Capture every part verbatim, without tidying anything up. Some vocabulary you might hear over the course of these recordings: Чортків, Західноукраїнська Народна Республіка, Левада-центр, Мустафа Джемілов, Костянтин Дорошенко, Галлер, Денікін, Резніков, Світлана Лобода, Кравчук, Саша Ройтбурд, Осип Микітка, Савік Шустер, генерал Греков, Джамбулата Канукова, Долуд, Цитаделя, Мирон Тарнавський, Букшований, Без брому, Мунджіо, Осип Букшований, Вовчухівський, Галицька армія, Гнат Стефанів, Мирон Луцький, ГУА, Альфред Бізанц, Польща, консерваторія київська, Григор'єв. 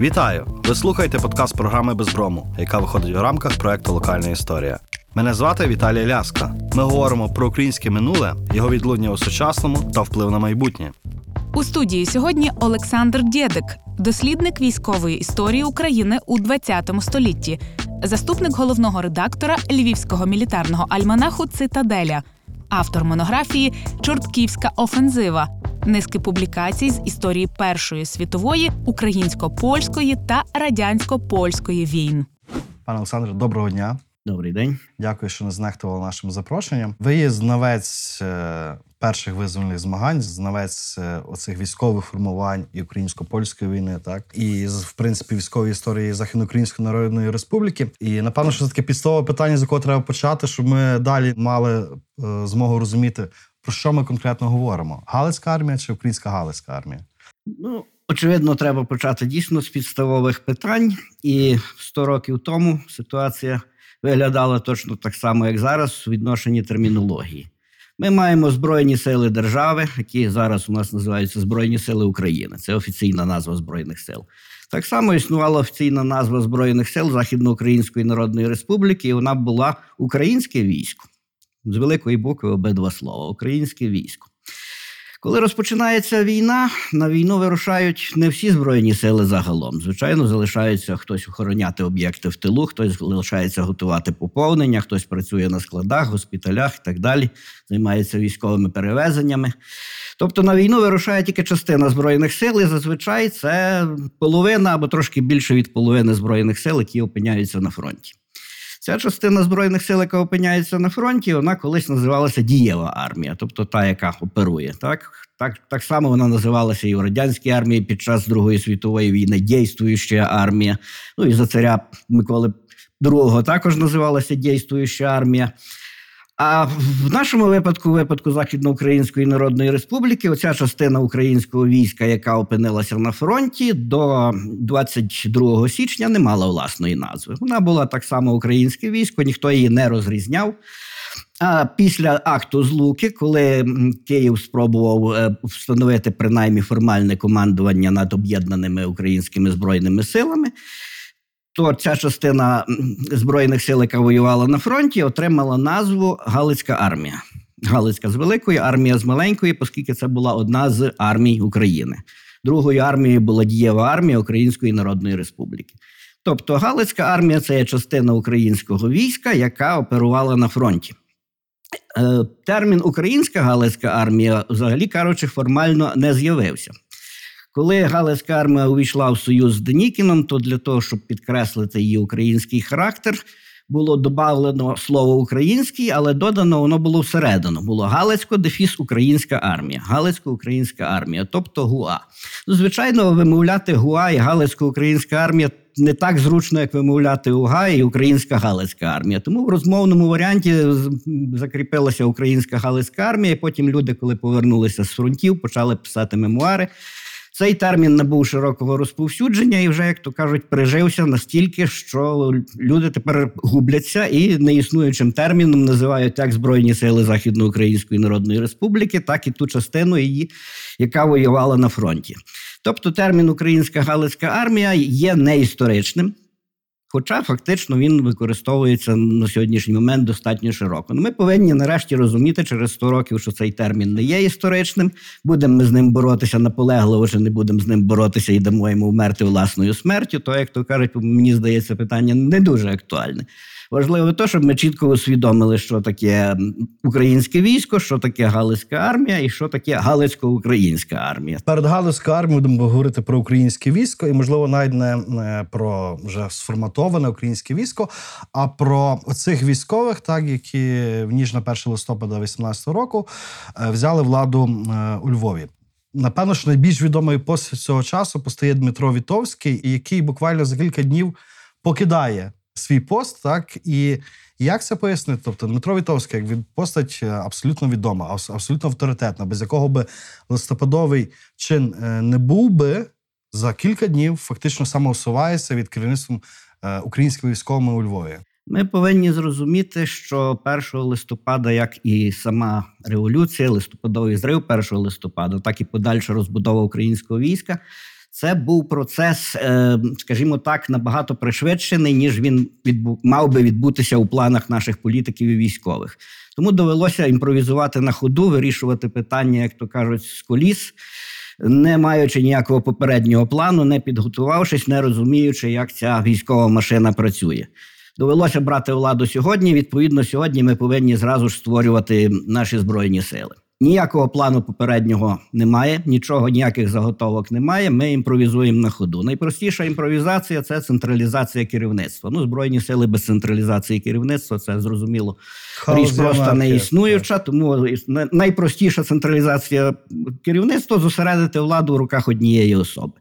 Вітаю! Ви слухаєте подкаст програми «Без брому», яка виходить у рамках проєкту «Локальна історія». Мене звати Віталій Ляска. Ми говоримо про українське минуле, його відлуння у сучасному та вплив на майбутнє. У студії сьогодні Олександр Дєдик, дослідник військової історії України у ХХ столітті, заступник головного редактора Львівського мілітарного альманаху «Цитаделя», автор монографії «Чортківська офензива», низки публікацій з історії Першої світової, українсько-польської та радянсько-польської війн. Пане Олександре, доброго дня. Добрий день. Дякую, що не знехтували нашим запрошенням. Ви є знавець перших визвольних змагань, знавець оцих військових формувань і українсько-польської війни, так? І, в принципі, військової історії Західноукраїнської Народної Республіки. І, напевно, що це таке підставове питання, з якого треба почати, щоб ми далі мали змогу розуміти, про що ми конкретно говоримо? Галицька армія чи українська Галицька армія? Ну, очевидно, треба почати дійсно з підставових питань. І сто років тому ситуація виглядала точно так само, як зараз, у відношенні термінології. Ми маємо Збройні сили держави, які зараз у нас називаються Збройні сили України. Це офіційна назва Збройних сил. Так само існувала офіційна назва Збройних сил Західноукраїнської Народної Республіки, і вона була «Українське військо». З великої букви обидва слова – «Українське військо». Коли розпочинається війна, на війну вирушають не всі збройні сили загалом. Звичайно, залишається хтось охороняти об'єкти в тилу, хтось залишається готувати поповнення, хтось працює на складах, госпіталях і так далі, займається військовими перевезеннями. Тобто на війну вирушає тільки частина збройних сил, і зазвичай це половина або трошки більше від половини збройних сил, які опиняються на фронті. Ця частина Збройних сил, яка опиняється на фронті, вона колись називалася дієва армія, тобто та, яка оперує. Так, так, так само вона називалася і в радянській армії під час Другої світової війни, дійствуюча армія. Ну і за царя Миколи другого також називалася дійствуюча армія. А в нашому випадку, в випадку Західноукраїнської Народної Республіки, оця частина українського війська, яка опинилася на фронті, до двадцять другого січня не мала власної назви. Вона була так само українське військо, ніхто її не розрізняв. А після акту Злуки, коли Київ спробував встановити принаймні формальне командування над об'єднаними українськими збройними силами, то ця частина збройних сил, яка воювала на фронті, отримала назву Галицька армія. Галицька з великої, армія з маленької, оскільки це була одна з армій України. Другою армією була дієва армія Української Народної Республіки. Тобто Галицька армія – це є частина українського війська, яка оперувала на фронті. Термін «Українська Галицька армія», взагалі кажучи, формально не з'явився. Коли Галицька армія увійшла в союз з Денікіном, то для того, щоб підкреслити її український характер, було додано слово «український», але додано воно було всередину. Було «Галицько-Українська армія». «Галицько-Українська армія», тобто ГУА. Ну, звичайно, вимовляти ГУА і «Галицько-Українська армія» не так зручно, як вимовляти УГА і Українська Галицька армія. Тому в розмовному варіанті закріпилася Українська Галицька армія, і потім люди, коли повернулися з фронтів, почали писати мемуари. Цей термін набув широкого розповсюдження і вже, як то кажуть, прижився настільки, що люди тепер губляться і неіснуючим терміном називають як Збройні сили Західноукраїнської Народної Республіки, так і ту частину її, яка воювала на фронті. Тобто термін «Українська Галицька армія» є неісторичним, хоча фактично він використовується на сьогоднішній момент достатньо широко. Но ми повинні нарешті розуміти через сто років, що цей термін не є історичним. Будемо ми з ним боротися наполегливо, чи не будемо з ним боротися і дамо йому вмерти власною смертю, то, як то кажуть, мені здається, питання не дуже актуальне. Важливо те, щоб ми чітко усвідомили, що таке українське військо, що таке Галицька армія і що таке Галицько-українська армія. Перед Галицькою армією будемо говорити про українське військо і, можливо, навіть не про вже сформатоване українське військо, а про оцих військових, так, які в ніч на перше листопада вісімнадцятого року взяли владу у Львові. Напевно, що найбільш відомий після цього часу постає Дмитро Вітовський, який буквально за кілька днів покидає свій пост, так, і як це пояснити? Тобто Дмитро Вітовський, як постать абсолютно відома, абсолютно авторитетна, без якого би листопадовий чин не був би, за кілька днів фактично самоусувається від керівництва українськими військовими у Львові. Ми повинні зрозуміти, що першого листопада, як і сама революція, листопадовий зрив першого листопада, так і подальша розбудова українського війська, Це був процес, скажімо так, набагато пришвидшений, ніж він мав би відбутися у планах наших політиків і військових. Тому довелося імпровізувати на ходу, вирішувати питання, як то кажуть, з коліс, не маючи ніякого попереднього плану, не підготувавшись, не розуміючи, як ця військова машина працює. Довелося брати владу сьогодні, відповідно, сьогодні ми повинні зразу ж створювати наші Збройні Сили. Ніякого плану попереднього немає, нічого, ніяких заготовок немає, ми імпровізуємо на ходу. Найпростіша імпровізація – це централізація керівництва. Ну, Збройні Сили без централізації керівництва – це, зрозуміло, річ просто не існуюча, тому найпростіша централізація керівництва – зосередити владу в руках однієї особи.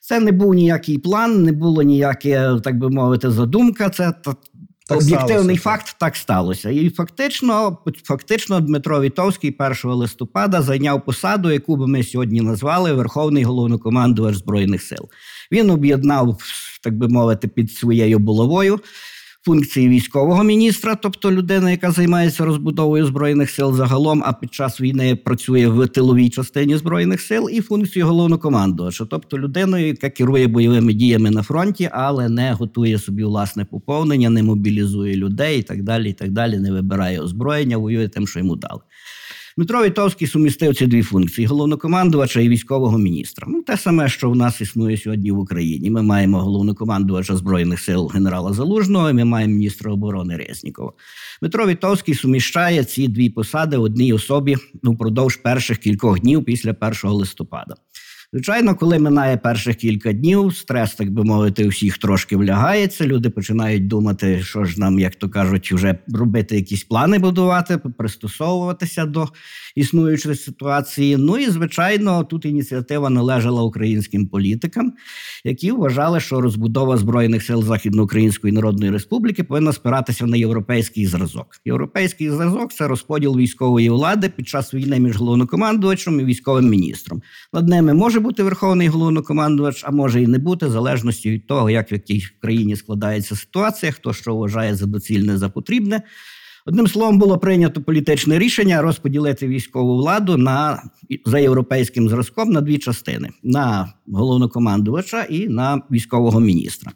Це не був ніякий план, не було ніяке, так би мовити, задумка, це так об'єктивний сталося. Факт, так сталося. І фактично, фактично Дмитро Вітовський першого листопада зайняв посаду, яку би ми сьогодні назвали Верховний Головнокомандувач Збройних Сил. Він об'єднав, так би мовити, під своєю булавою функції військового міністра, тобто людина, яка займається розбудовою Збройних Сил загалом, а під час війни працює в тиловій частині Збройних Сил, і функцію головнокомандувача, тобто людиною, яка керує бойовими діями на фронті, але не готує собі власне поповнення, не мобілізує людей і так далі, і так далі, не вибирає озброєння, воює тим, що йому дали. Дмитро Вітовський сумістив ці дві функції – головнокомандувача і військового міністра. Ну, те саме, що в нас існує сьогодні в Україні. Ми маємо головнокомандувача Збройних сил генерала Залужного, і ми маємо міністра оборони Резнікова. Дмитро Вітовський суміщає ці дві посади в одній особі впродовж перших кількох днів після першого листопада. Звичайно, коли минає перших кілька днів, стрес, так би мовити, у всіх трошки влягається, люди починають думати, що ж нам, як то кажуть, вже робити якісь плани будувати, пристосовуватися до існуючої ситуації. Ну і, звичайно, тут ініціатива належала українським політикам, які вважали, що розбудова Збройних сил Західноукраїнської Народної Республіки повинна спиратися на європейський зразок. Європейський зразок – це розподіл військової влади під час війни між головнокомандувачем і військовим міністром. Над ними може Може бути Верховний Головнокомандувач, а може і не бути, в залежності від того, як в якій країні складається ситуація, хто що вважає за доцільне, за потрібне. Одним словом, було прийнято політичне рішення розподілити військову владу на, за європейським зразком на дві частини – на головнокомандувача і на військового міністра.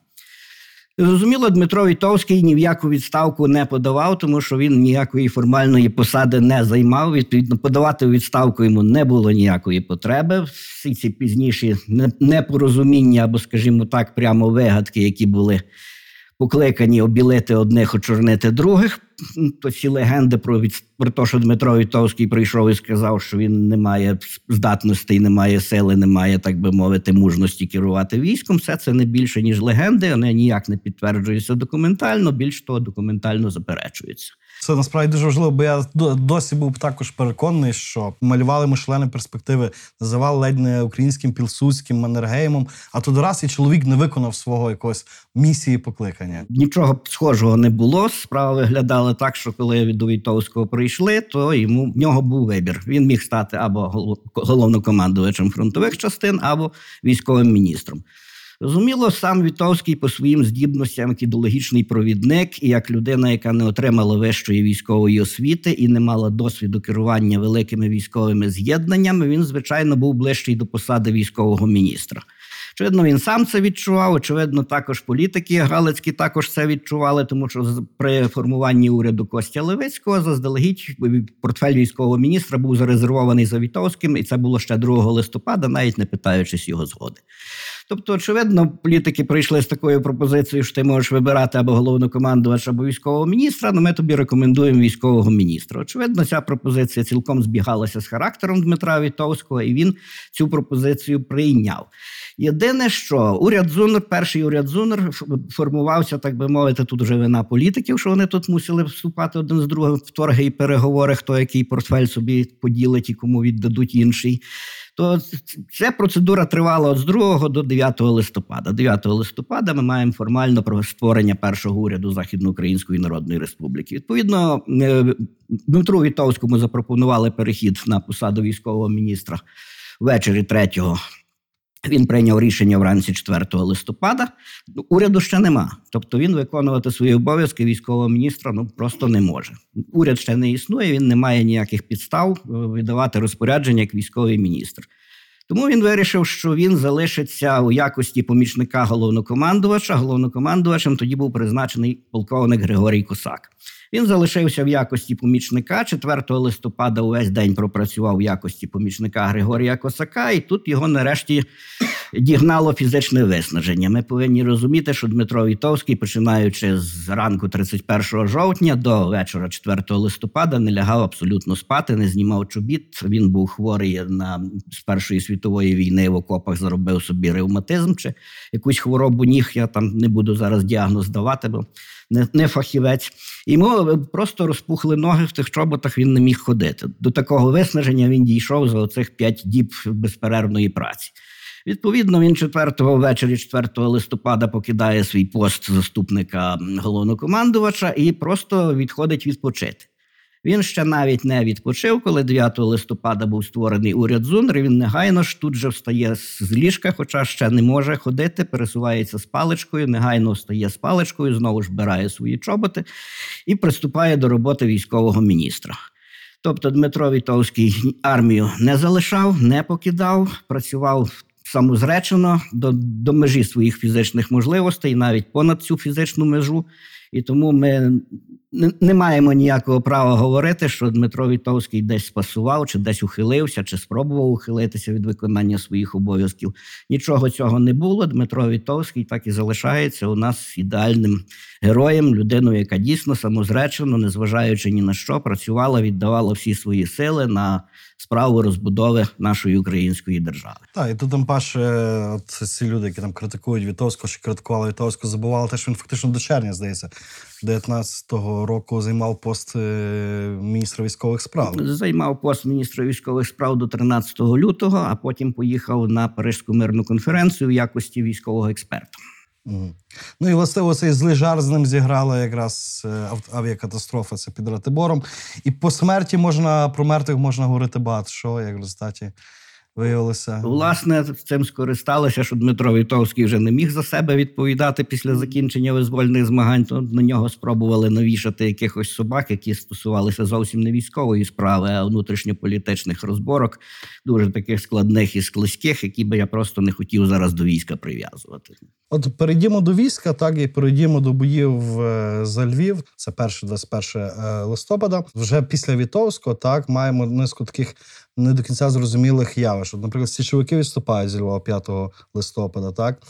Зрозуміло, Дмитро Вітовський ні в яку відставку не подавав, тому що він ніякої формальної посади не займав. Відповідно, подавати відставку йому не було ніякої потреби. Всі ці пізніші непорозуміння або, скажімо так, прямо вигадки, які були покликані обілити одних, очорнити других. То ці легенди про, від... про те, що Дмитро Вітовський прийшов і сказав, що він не має здатностей, не має сили, не має, так би мовити, мужності керувати військом. Все це не більше, ніж легенди. Вони ніяк не підтверджуються документально, більш того, документально заперечуються. Це насправді дуже важливо, бо я досі був також переконаний, що малювали ми шалені перспективи, називали ледь не українським Пілсудським, Маннергеймом, а тут раз і чоловік не виконав свого якогось місії покликання. Нічого схожого не було, справа виглядала так, що коли до Вітовського прийшли, то йому в нього був вибір. Він міг стати або головнокомандувачем фронтових частин, або військовим міністром. Розуміло, сам Вітовський по своїм здібностям як ідеологічний провідник і як людина, яка не отримала вищої військової освіти і не мала досвіду керування великими військовими з'єднаннями, він, звичайно, був ближчий до посади військового міністра. Очевидно, він сам це відчував, очевидно, також політики галицькі також це відчували, тому що при формуванні уряду Костя Левицького заздалегідь портфель військового міністра був зарезервований за Вітовським, і це було ще другого листопада, навіть не питаючись його згоди. Тобто, очевидно, політики прийшли з такою пропозицією, що ти можеш вибирати або головнокомандувача, або військового міністра, але ми тобі рекомендуємо військового міністра. Очевидно, ця пропозиція цілком збігалася з характером Дмитра Вітовського, і він цю пропозицію прийняв. Єдине, що уряд Зунер, перший уряд Зунер формувався, так би мовити, тут вже вина політиків, що вони тут мусили вступати один з другим в торги і переговори, хто який портфель собі поділить і кому віддадуть інший. То ця процедура тривала от з другого до дев'ятого листопада. дев'ятого листопада ми маємо формально про створення першого уряду Західноукраїнської Народної Республіки. Відповідно, Дмитру Вітовському запропонували перехід на посаду військового міністра ввечері третього. Він прийняв рішення вранці четвертого листопада. Уряду ще нема. Тобто він виконувати свої обов'язки військового міністра ну, просто не може. Уряд ще не існує, він не має ніяких підстав видавати розпорядження як військовий міністр. Тому він вирішив, що він залишиться у якості помічника головнокомандувача. Головнокомандувачем тоді був призначений полковник Григорій Косак. Він залишився в якості помічника. четвертого листопада увесь день пропрацював в якості помічника Григорія Косака, і тут його нарешті дігнало фізичне виснаження. Ми повинні розуміти, що Дмитро Вітовський, починаючи з ранку тридцять першого жовтня до вечора четвертого листопада, не лягав абсолютно спати, не знімав чобіт. Він був хворий на, з Першої світової війни в окопах, заробив собі ревматизм чи якусь хворобу ніг. Я там не буду зараз діагноз давати, бо не, не фахівець. Йому просто розпухли ноги в тих чоботах, він не міг ходити. До такого виснаження він дійшов за оцих п'ять діб безперервної праці. Відповідно, він четвертого ввечері, четвертого листопада покидає свій пост заступника головнокомандувача і просто відходить відпочити. Він ще навіть не відпочив, коли дев'ятого листопада був створений уряд ЗУНР, він негайно ж тут же встає з ліжка, хоча ще не може ходити, пересувається з паличкою, негайно встає з паличкою, знову ж бирає свої чоботи і приступає до роботи військового міністра. Тобто Дмитро Вітовський армію не залишав, не покидав, працював самозречено до, до межі своїх фізичних можливостей, навіть понад цю фізичну межу. І тому ми не маємо ніякого права говорити, що Дмитро Вітовський десь спасував, чи десь ухилився, чи спробував ухилитися від виконання своїх обов'язків. Нічого цього не було. Дмитро Вітовський так і залишається у нас ідеальним героєм, людиною, яка дійсно самозречено, незважаючи ні на що, працювала, віддавала всі свої сили на справу розбудови нашої української держави. Так, і тут тим паче от ці люди, які там критикують Вітовського, що критикували Вітовського, забували те, що він фактично до червня, здається, дев'ятнадцятого року займав пост міністра військових справ. Займав пост міністра військових справ до тринадцятого лютого, а потім поїхав на Паризьку мирну конференцію в якості військового експерта. Угу. Ну і власне оцей злий жарт з ним зіграла якраз авіакатастрофа, це під Ратибором. І по смерті можна, про мертвих можна говорити багато, що як в результаті виявилося. Власне, цим скористалося, що Дмитро Вітовський вже не міг за себе відповідати після закінчення визвольних змагань. То на нього спробували навішати якихось собак, які стосувалися зовсім не військової справи, а внутрішньополітичних розборок, дуже таких складних і склизьких, які би я просто не хотів зараз до війська прив'язувати. От перейдімо до війська, так, і перейдімо до боїв за Львів. Це перше двадцять перше листопада. Вже після Вітовського, так, маємо низку таких не до кінця зрозумілих явищ. Наприклад, січовики відступають зі Львова п'ятого листопада, так?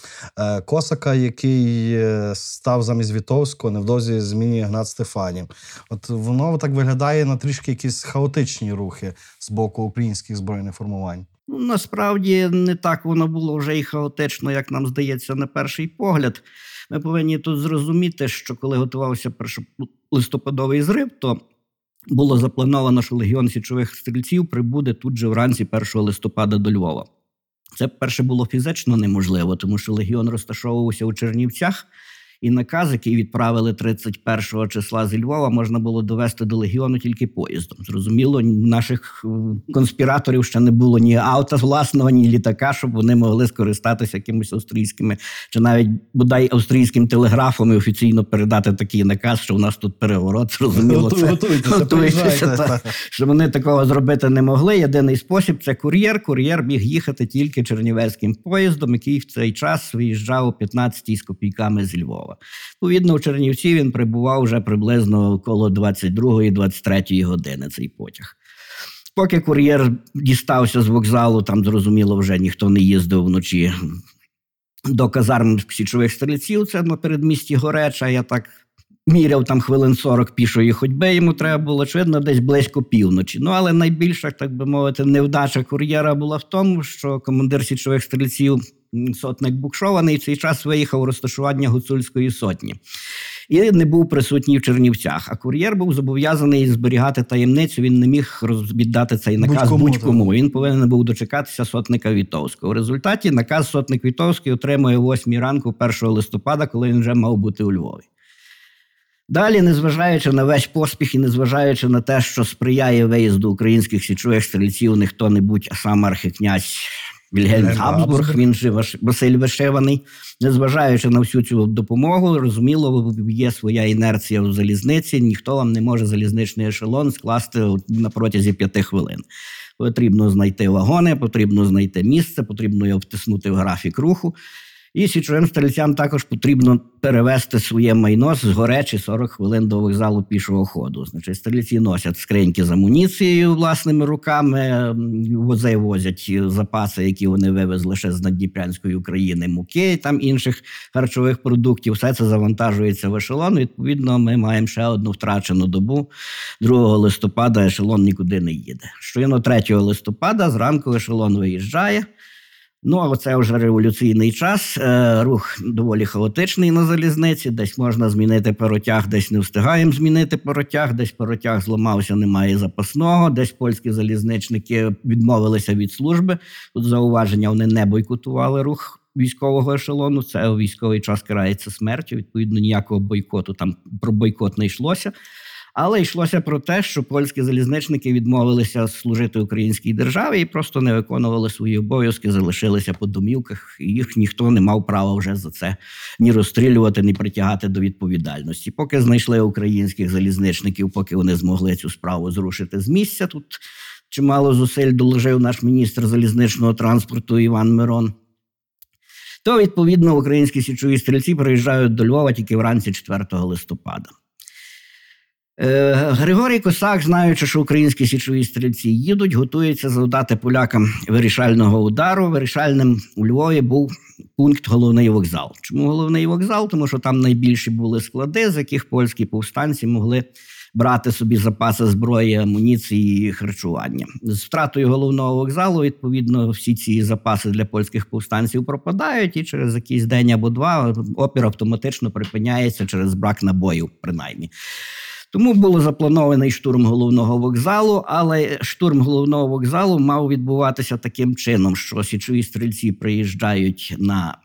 Косака, який став замість Вітовського, невдовзі змінює Гнат Стефанів. От воно так виглядає на трішки якісь хаотичні рухи з боку українських збройних формувань. Ну, насправді, не так воно було вже і хаотично, як нам здається, на перший погляд. Ми повинні тут зрозуміти, що коли готувався першолистопадовий зрив, то було заплановано, що легіон січових стрільців прибуде тут же вранці першого листопада до Львова. Це, перше, було фізично неможливо, тому що легіон розташовувався у Чернівцях, і наказ, який відправили тридцять першого числа зі Львова, можна було довести до легіону тільки поїздом. Зрозуміло, наших конспіраторів ще не було ні авто власного, ні літака, щоб вони могли скористатися якимись австрійськими, чи навіть, бодай, австрійським телеграфом і офіційно передати такий наказ, що у нас тут переворот, зрозуміло. Готуйтеся, що вони такого зробити не могли. Єдиний спосіб – це кур'єр. Кур'єр міг їхати тільки чернівецьким поїздом, який в цей час виїжджав о п'ятнадцятій з копійками з Львова. Відповідно, в Чернівці він прибував вже приблизно коло двадцять другої - двадцять третьої години цей потяг. Поки кур'єр дістався з вокзалу, там, зрозуміло, вже ніхто не їздив вночі до казарм січових стрільців, це на передмісті Гореча, я так міряв там хвилин сорок пішої ходьби, йому треба було, очевидно, десь близько півночі. Ну, але найбільша, так би мовити, невдача кур'єра була в тому, що командир січових стрільців, сотник Букшований, в цей час виїхав у розташування Гуцульської сотні і не був присутній в Чернівцях. А кур'єр був зобов'язаний зберігати таємницю, він не міг розвідати цей наказ будь-кому. будь-кому. Він повинен був дочекатися сотника Вітовського. В результаті наказ сотник Вітовський отримує о восьмій ранку першого листопада, коли він вже мав бути у Львові. Далі, незважаючи на весь поспіх і незважаючи на те, що сприяє виїзду українських січових стрільців не хто-небудь, а сам архікнязь Вільгельм Габсбург, він же Василь Вишиваний. Незважаючи на всю цю допомогу, розуміло, є своя інерція в залізниці, ніхто вам не може залізничний ешелон скласти на протязі п'яти хвилин. Потрібно знайти вагони, потрібно знайти місце, потрібно його втиснути в графік руху. І січовим стрільцям також потрібно перевезти своє майно з Горечі сорок хвилин до вокзалу пішого ходу. Значить, стрільці носять скриньки з амуніцією власними руками, вози возять запаси, які вони вивезли ще з Наддніпрянської України, муки, там інших харчових продуктів. Все це завантажується в ешелон. Відповідно, ми маємо ще одну втрачену добу. другого листопада ешелон нікуди не їде. Щойно третього листопада зранку ешелон виїжджає. Ну, а це вже революційний час, рух доволі хаотичний на залізниці, десь можна змінити паротяг, десь не встигаємо змінити паротяг, десь паротяг зламався, немає запасного, десь польські залізничники відмовилися від служби. Тут зауваження, вони не бойкотували рух військового ешелону, це військовий час карається смертю, відповідно, ніякого бойкоту, там про бойкот не йшлося. Але йшлося про те, що польські залізничники відмовилися служити українській державі і просто не виконували свої обов'язки, залишилися по домівках, і їх ніхто не мав права вже за це ні розстрілювати, ні притягати до відповідальності. Поки знайшли українських залізничників, поки вони змогли цю справу зрушити з місця, тут чимало зусиль доложив наш міністр залізничного транспорту Іван Мирон, то, відповідно, українські січові стрільці приїжджають до Львова тільки вранці четвертого листопада. Григорій Косак, знаючи, що українські січові стрільці їдуть, готується завдати полякам вирішального удару. Вирішальним у Львові був пункт Головний вокзал. Чому Головний вокзал? Тому що там найбільші були склади, з яких польські повстанці могли брати собі запаси зброї, амуніції і харчування. З втратою Головного вокзалу, відповідно, всі ці запаси для польських повстанців пропадають, і через якийсь день або два опір автоматично припиняється через брак набоїв, принаймні. Тому було запланований штурм Головного вокзалу, але штурм Головного вокзалу мав відбуватися таким чином, що січові стрільці приїжджають на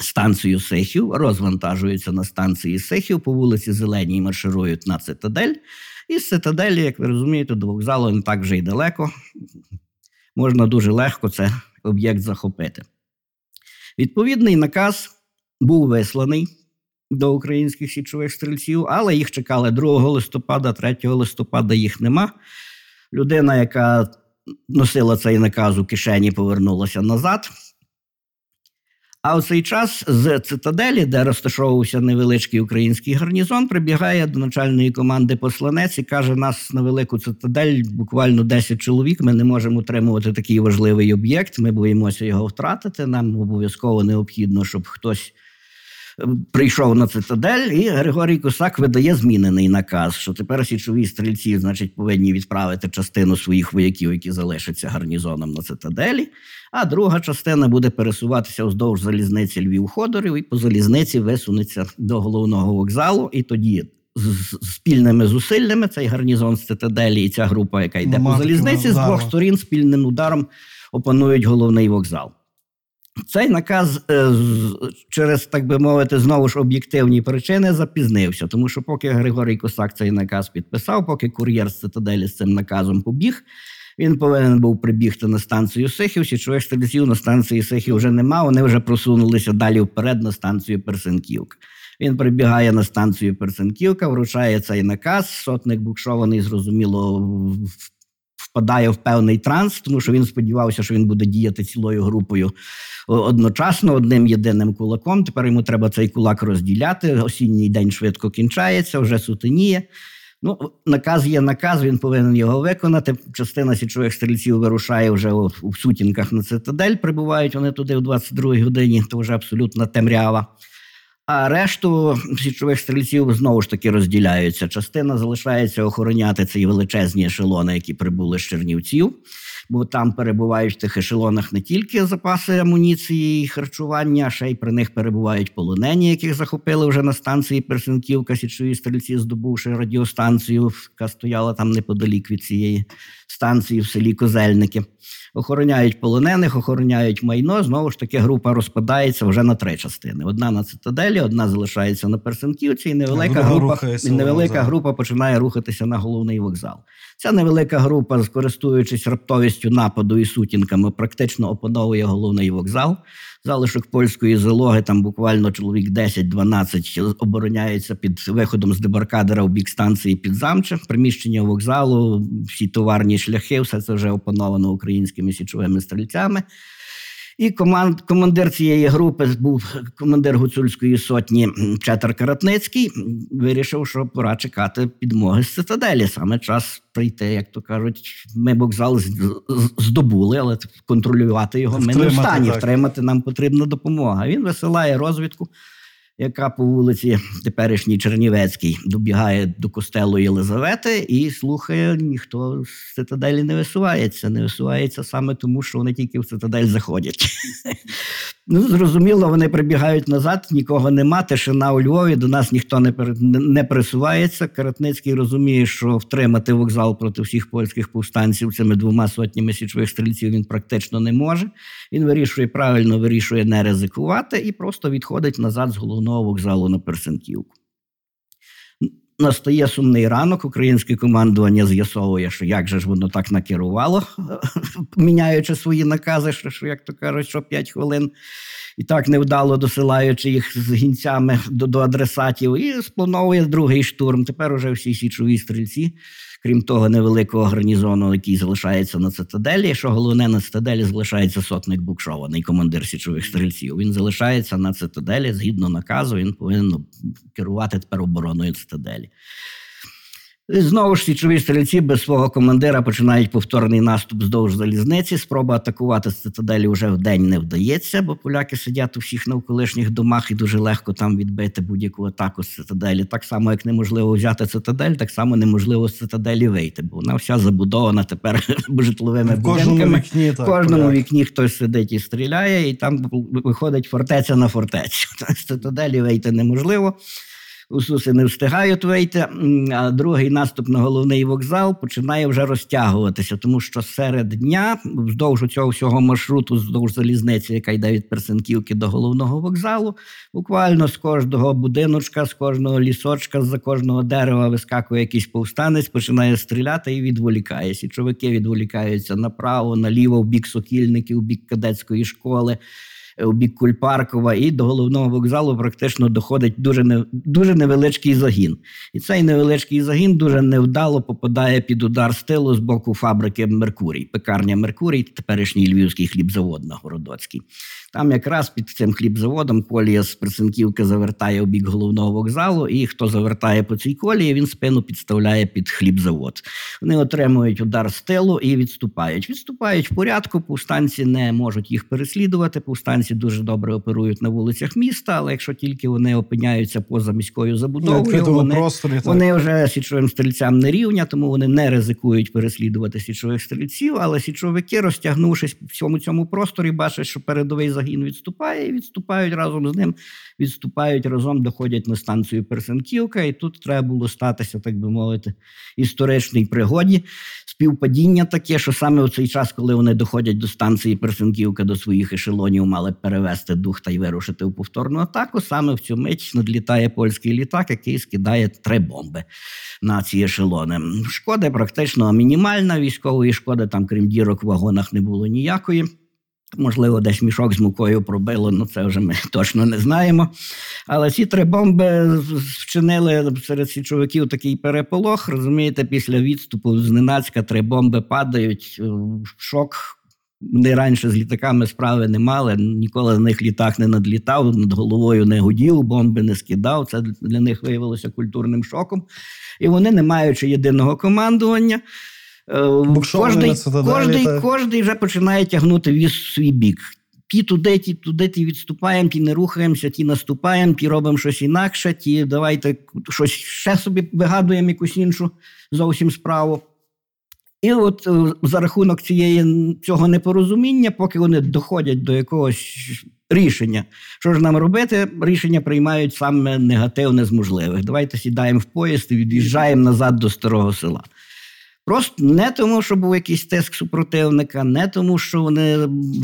станцію Сихів, розвантажуються на станції Сихів, по вулиці Зеленій марширують на Цитадель. І з Цитаделі, як ви розумієте, до вокзалу не так вже й далеко. Можна дуже легко цей об'єкт захопити. Відповідний наказ був висланий до українських січових стрільців, але їх чекали другого листопада, третього листопада їх нема. Людина, яка носила цей наказ у кишені, повернулася назад. А у цей час з Цитаделі, де розташовувався невеличкий український гарнізон, прибігає до начальної команди посланець і каже, нас на велику Цитадель буквально десять чоловік, ми не можемо утримувати такий важливий об'єкт, ми боїмося його втратити, нам обов'язково необхідно, щоб хтось прийшов на Цитадель, і Григорій Косак видає змінений наказ, що тепер січові стрільці, значить, повинні відправити частину своїх вояків, які залишаться гарнізоном на Цитаделі, а друга частина буде пересуватися вздовж залізниці Львів-Ходорів і по залізниці висунеться до Головного вокзалу, і тоді з спільними зусиллями цей гарнізон з Цитаделі і ця група, яка йде Матки по залізниці, з двох сторін спільним ударом опанують Головний вокзал. Цей наказ через, так би мовити, знову ж об'єктивні причини запізнився, тому що поки Григорій Косак цей наказ підписав, поки кур'єр з Цитаделі з цим наказом побіг, він повинен був прибігти на станцію Сихів, січових стрільців на станції Сихів вже нема, вони вже просунулися далі вперед на станцію Персенківка. Він прибігає на станцію Персенківка, вручає цей наказ, сотник Букшований, зрозуміло, впадає в певний транс, тому що він сподівався, що він буде діяти цілою групою одночасно, одним єдиним кулаком. Тепер йому треба цей кулак розділяти, осінній день швидко кінчається, вже сутеніє. Ну, наказ є наказ, він повинен його виконати. Частина січових стрільців вирушає вже в сутінках на Цитадель, прибувають вони туди в двадцять другій годині, то вже абсолютно темрява. А решту січових стрільців знову ж таки розділяються. Частина залишається охороняти ці величезні ешелони, які прибули з Чернівців, бо там перебувають в тих ешелонах не тільки запаси амуніції і харчування, а ще й при них перебувають полонені, яких захопили вже на станції Персенківка січові стрільці, здобувши радіостанцію, яка стояла там неподалік від цієї станції в селі Козельники. Охороняють полонених, охороняють майно. Знову ж таки, група розпадається вже на три частини. Одна на Цитаделі, одна залишається на Персенківці, і невелика, група, і невелика група починає рухатися на Головний вокзал. Ця невелика група, скористуючись раптовістю кількістю нападу і сутінками практично опановує головний вокзал. Залишок польської зилоги, там буквально чоловік десять-дванадцять обороняється під виходом з дебаркадера в бік станції Підзамче. Приміщення вокзалу, всі товарні шляхи, все це вже опановано українськими січовими стрільцями. І команд, командир цієї групи був командир гуцульської сотні Четверкаратницький. Вирішив, що пора чекати підмоги з цитаделі. Саме час прийти, як то кажуть, ми вокзал здобули, але контролювати його ми не в стані. Втримати нам потрібна допомога. Він висилає розвідку, яка по вулиці теперішній Чернівецькій добігає до костелу Єлизавети і слухає, ніхто з цитаделі не висувається. Не висувається саме тому, що вони тільки в цитадель заходять. Ну, зрозуміло, вони прибігають назад, нікого нема, тишина у Львові, до нас ніхто не, не присувається. Каратницький розуміє, що втримати вокзал проти всіх польських повстанців цими двома сотнями січових стрільців він практично не може. Він вирішує, правильно вирішує не ризикувати і просто відходить назад з головного вокзалу на Персенківку. Настає сумний ранок, українське командування з'ясовує, що як же ж воно так накерувало, міняючи свої накази, що, як то кажуть, що п'ять хвилин, і так невдало досилаючи їх з гінцями до, до адресатів, і сплановує другий штурм. Тепер уже всі січові стрільці, крім того невеликого гарнізону, який залишається на цитаделі, що головне, на цитаделі залишається сотник Букшований, командир січових стрільців. Він залишається на цитаделі, згідно наказу, він повинен керувати тепер обороною цитаделі. І знову ж січові стрільці без свого командира починають повторний наступ здовж залізниці. Спроба атакувати з цитаделі вже вдень не вдається, бо поляки сидять у всіх навколишніх домах і дуже легко там відбити будь-яку атаку з цитаделі. Так само, як неможливо взяти цитадель, так само неможливо з цитаделі вийти, бо вона вся забудована тепер житловими будинками. В кожному вікні хтось сидить і стріляє, і там виходить фортеця на фортецю. З цитаделі вийти неможливо. Усуси не встигають вийти, а другий наступ на головний вокзал починає вже розтягуватися, тому що серед дня вздовж цього всього маршруту, вздовж залізниці, яка йде від Персенківки до головного вокзалу, буквально з кожного будиночка, з кожного лісочка, з-за кожного дерева вискакує якийсь повстанець, починає стріляти і відволікає. Січовики відволікаються направо, наліво, в бік Сокільників, в бік кадетської школи, у бік Кульпаркова, і до головного вокзалу практично доходить дуже, не, дуже невеличкий загін. І цей невеличкий загін дуже невдало попадає під удар з тилу з боку фабрики «Меркурій», пекарня «Меркурій», теперішній львівський хлібзавод на Городоцькій. Там якраз під цим хлібзаводом колія з Персенківки завертає у бік головного вокзалу, і хто завертає по цій колії, він спину підставляє під хлібзавод. Вони отримують удар з тилу і відступають. Відступають в порядку, повстанці не можуть їх переслідувати, повстанці дуже добре оперують на вулицях міста, але якщо тільки вони опиняються поза міською забудовою, вони, просторі, вони вже січовим стрільцям не рівня, тому вони не ризикують переслідувати січових стрільців, але січовики, розтягнувшись в всьому цьому просторі, бачать, що передовий загін відступає, і відступають разом з ним, відступають разом, доходять на станцію Персенківка, і тут треба було статися, так би мовити, історичній пригоді. Співпадіння таке, що саме у цей час, коли вони доходять до станції Персенківка, до своїх ешелонів мали перевести дух та й вирушити у повторну атаку, саме в цю мить надлітає польський літак, який скидає три бомби на ці ешелони. Шкода практично мінімальна, військової шкоди там, крім дірок в вагонах, не було ніякої. Можливо, десь мішок з мукою пробило, ну це вже ми точно не знаємо. Але ці три бомби вчинили серед січовиків такий переполох. Розумієте, після відступу зненацька три бомби падають, шок. Вони раніше з літаками справи не мали, ніколи на них літак не надлітав, над головою не гудів, бомби не скидав. Це для них виявилося культурним шоком. І вони, не маючи єдиного командування, кожний, кожний, кожний вже починає тягнути віз в свій бік. Ті туди, ті туди, ті відступаємо, ті не рухаємося, ті наступаємо, ті робимо щось інакше, ті давайте щось ще собі вигадуємо, якусь іншу зовсім справу. І от за рахунок цієї, цього непорозуміння, поки вони доходять до якогось рішення, що ж нам робити, рішення приймають саме негативне з можливих. Давайте сідаємо в поїзд і від'їжджаємо назад до Старого Села. Просто не тому, що був якийсь тиск супротивника, не тому, що вони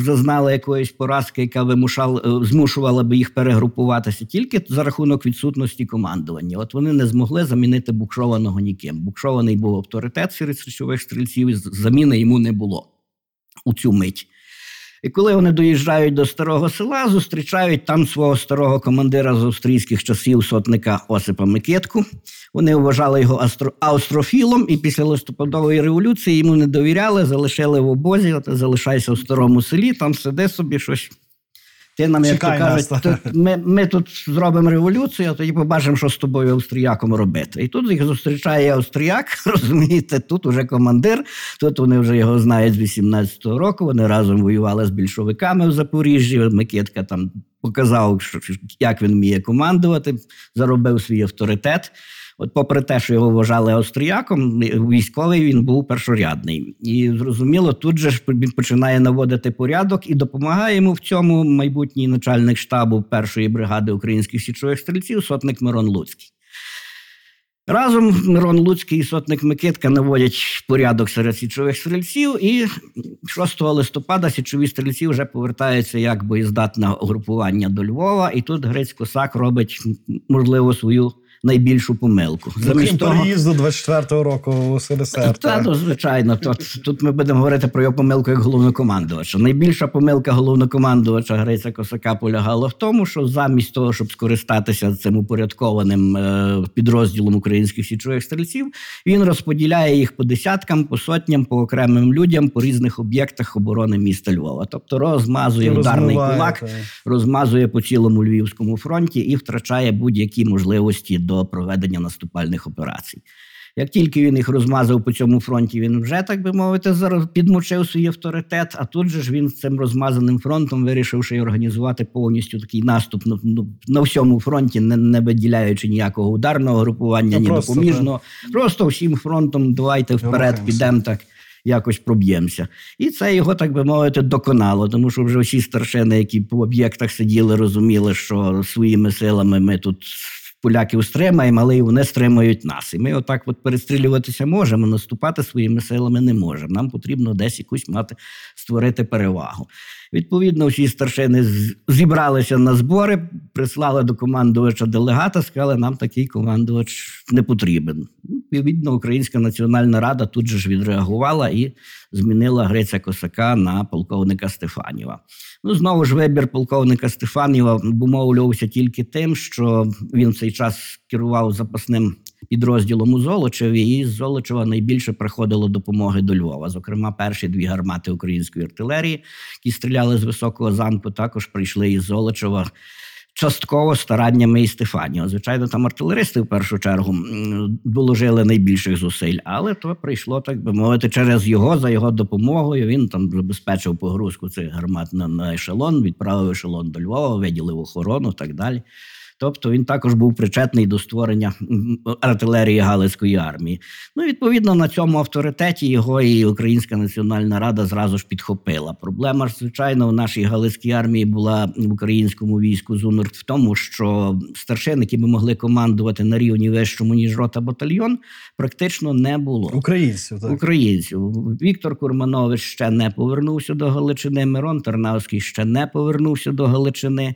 зазнали якоїсь поразки, яка вимушала, змушувала би їх перегрупуватися, тільки за рахунок відсутності командування. От вони не змогли замінити Букшованого ніким. Букшований був авторитет серед січових стрільців, і заміни йому не було. у цю мить. І коли вони доїжджають до Старого Села, зустрічають там свого старого командира з австрійських часів, сотника Осипа Микітку. Вони вважали його аустрофілом, і після листопадової революції йому не довіряли, залишили в обозі, от, залишайся у Старому Селі, там сиди собі щось. Ти нам, як то кажуть, ми, ми тут зробимо революцію, а тоді побачимо, що з тобою австріяком робити. І тут їх зустрічає австріяк, розумієте, тут уже командир, тут вони вже його знають з вісімнадцятого року, вони разом воювали з більшовиками в Запоріжжі, Микітка там показав, що, як він вміє командувати, заробив свій авторитет. От попри те, що його вважали австріяком, військовий він був першорядний. І, зрозуміло, тут же ж він починає наводити порядок і допомагає йому в цьому майбутній начальник штабу першої бригади українських січових стрільців, сотник Мирон Луцький. Разом Мирон Луцький і сотник Микітка наводять порядок серед січових стрільців, і шостого листопада січові стрільці вже повертаються як боєздатне угрупування до Львова, і тут Григорій Косак робить, можливо, свою найбільшу помилку. Замість того... переїзду двадцять четвертого року у СРСР. Та, ну, звичайно. Тут, тут ми будемо говорити про його помилку як головнокомандувача. Найбільша помилка головнокомандувача Гриця Косака полягала в тому, що замість того, щоб скористатися цим упорядкованим підрозділом українських січових стрільців, він розподіляє їх по десяткам, по сотням, по окремим людям, по різних об'єктах оборони міста Львова. Тобто розмазує ударний кулак, розмазує по цілому Львівському фронті і втрачає будь-які можливості до проведення наступальних операцій. Як тільки він їх розмазав по цьому фронті, він вже, так би мовити, підмочив свій авторитет, а тут же ж він цим розмазаним фронтом вирішив ще й організувати повністю такий наступ на, на всьому фронті, не, не виділяючи ніякого ударного групування, ну, ні просто, допоміжного. Не. Просто всім фронтом давайте вперед підемо так. Якось проб'ємося. І це його, так би мовити, доконало, тому що вже усі старшини, які по об'єктах сиділи, розуміли, що своїми силами ми тут поляків стримаємо, але і вони стримують нас. І ми отак от перестрілюватися можемо, наступати своїми силами не можемо. Нам потрібно десь якусь мати, створити перевагу. Відповідно, всі старшини зібралися на збори, прислали до командувача делегата, сказали, нам такий командувач не потрібен. Відповідно, Українська Національна Рада тут же ж відреагувала і змінила Гриця Косака на полковника Стефаніва. Ну, знову ж, вибір полковника Стефаніва обумовлювався тільки тим, що він в цей час керував запасним підрозділом у Золочеві, і з Золочева найбільше приходило допомоги до Львова. Зокрема, перші дві гармати української артилерії, які стріляли з високого замку, також прийшли із Золочева частково стараннями і Стефаніо. Звичайно, там артилеристи в першу чергу доложили найбільших зусиль, але то прийшло, так би мовити, через його, за його допомогою. Він там забезпечив погрузку цих гармат на ешелон, відправив ешелон до Львова, виділив охорону і так далі. Тобто він також був причетний до створення артилерії Галицької армії. Ну, відповідно, на цьому авторитеті його і Українська Національна Рада зразу ж підхопила. Проблема ж, звичайно, в нашій Галицькій армії була в українському війську ЗУНР в тому, що старшин, які би могли командувати на рівні вищому, ніж рота батальйон, практично не було. Українців, так. Українців. Віктор Курманович ще не повернувся до Галичини, Мирон Тарнавський ще не повернувся до Галичини.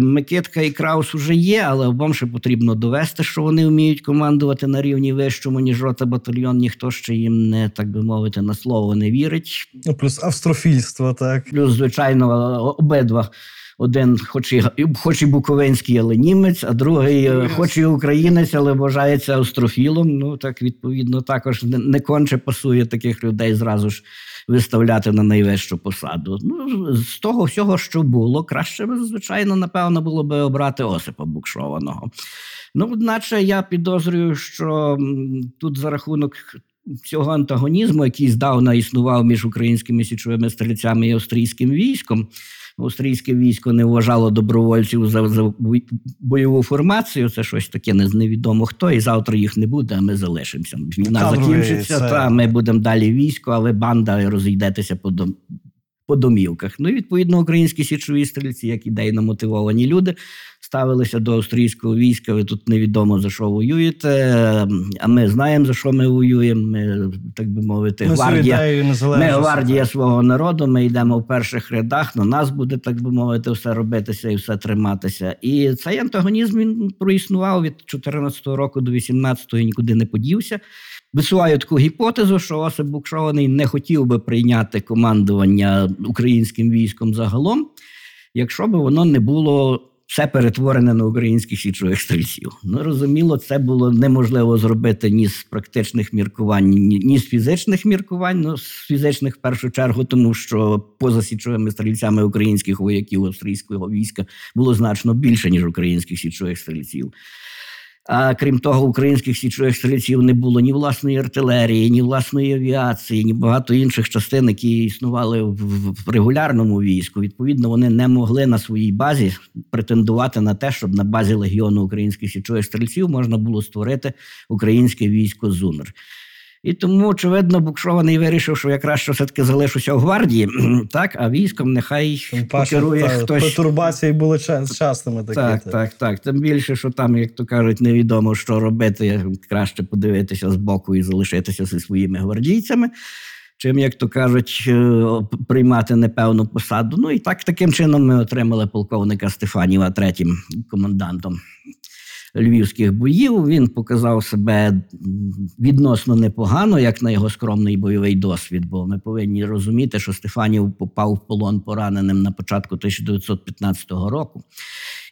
Микітка і Краус уже є, але обом ще потрібно довести, що вони вміють командувати на рівні вищому, ніж рота батальйон. Ніхто ще їм не, так би мовити, на слово не вірить. Ну, плюс австрофільство, так. Плюс, звичайно, обидва. Один хоч і, хоч і буковинський, але німець, а другий хоч і українець, але вважається австрофілом. Ну, так, відповідно, також не конче пасує таких людей зразу ж виставляти на найвищу посаду. Ну, з того всього, що було, краще б, звичайно, напевно, було б обрати Осипа Букшованого. Ну, одначе, я підозрюю, що тут за рахунок цього антагонізму, який здавна існував між українськими січовими стрільцями і австрійським військом, австрійське військо не вважало добровольців за, за бойову формацію. Це щось таке невідомо хто, і завтра їх не буде, а ми залишимося. Війна та закінчиться, це... та ми будемо далі військо, а ви банда, розійдетеся по, дом... по домівках. Ну і, відповідно, українські січові стрільці, як ідейно мотивовані люди, ставилися до австрійського війська, ви тут невідомо за що воюєте, а ми знаємо, за що ми воюємо, ми, так би мовити, гвардія, ми гвардія свого народу, ми йдемо в перших рядах, на нас буде, так би мовити, все робитися і все триматися. І цей антагонізм, він проіснував від чотирнадцятого року до вісімнадцятого і нікуди не подівся. Висуваю таку гіпотезу, що Осип Букшований не хотів би прийняти командування українським військом загалом, якщо б воно не було все перетворене на українських січових стрільців. Ну, розуміло, це було неможливо зробити ні з практичних міркувань, ні з фізичних міркувань, ну, з фізичних в першу чергу, тому що поза січовими стрільцями українських вояків австрійського війська було значно більше, ніж українських січових стрільців. А крім того, українських січових стрільців не було ні власної артилерії, ні власної авіації, ні багато інших частин, які існували в регулярному війську. Відповідно, вони не могли на своїй базі претендувати на те, щоб на базі легіону українських січових стрільців можна було створити українське військо ЗУНР. І тому, очевидно, Букшований вирішив, що я краще все-таки залишуся в гвардії, так, а військом нехай керує хтось. Пертурбації були частими такі. Так, так, так. Тим більше, що там, як то кажуть, невідомо, що робити, краще подивитися збоку і залишитися зі своїми гвардійцями, чим, як то кажуть, приймати непевну посаду. Ну і так, таким чином ми отримали полковника Стефанєва третім комендантом львівських боїв. Він показав себе відносно непогано, як на його скромний бойовий досвід, бо ми повинні розуміти, що Стефанів попав в полон пораненим на початку тисяча дев'ятсот п'ятнадцятого року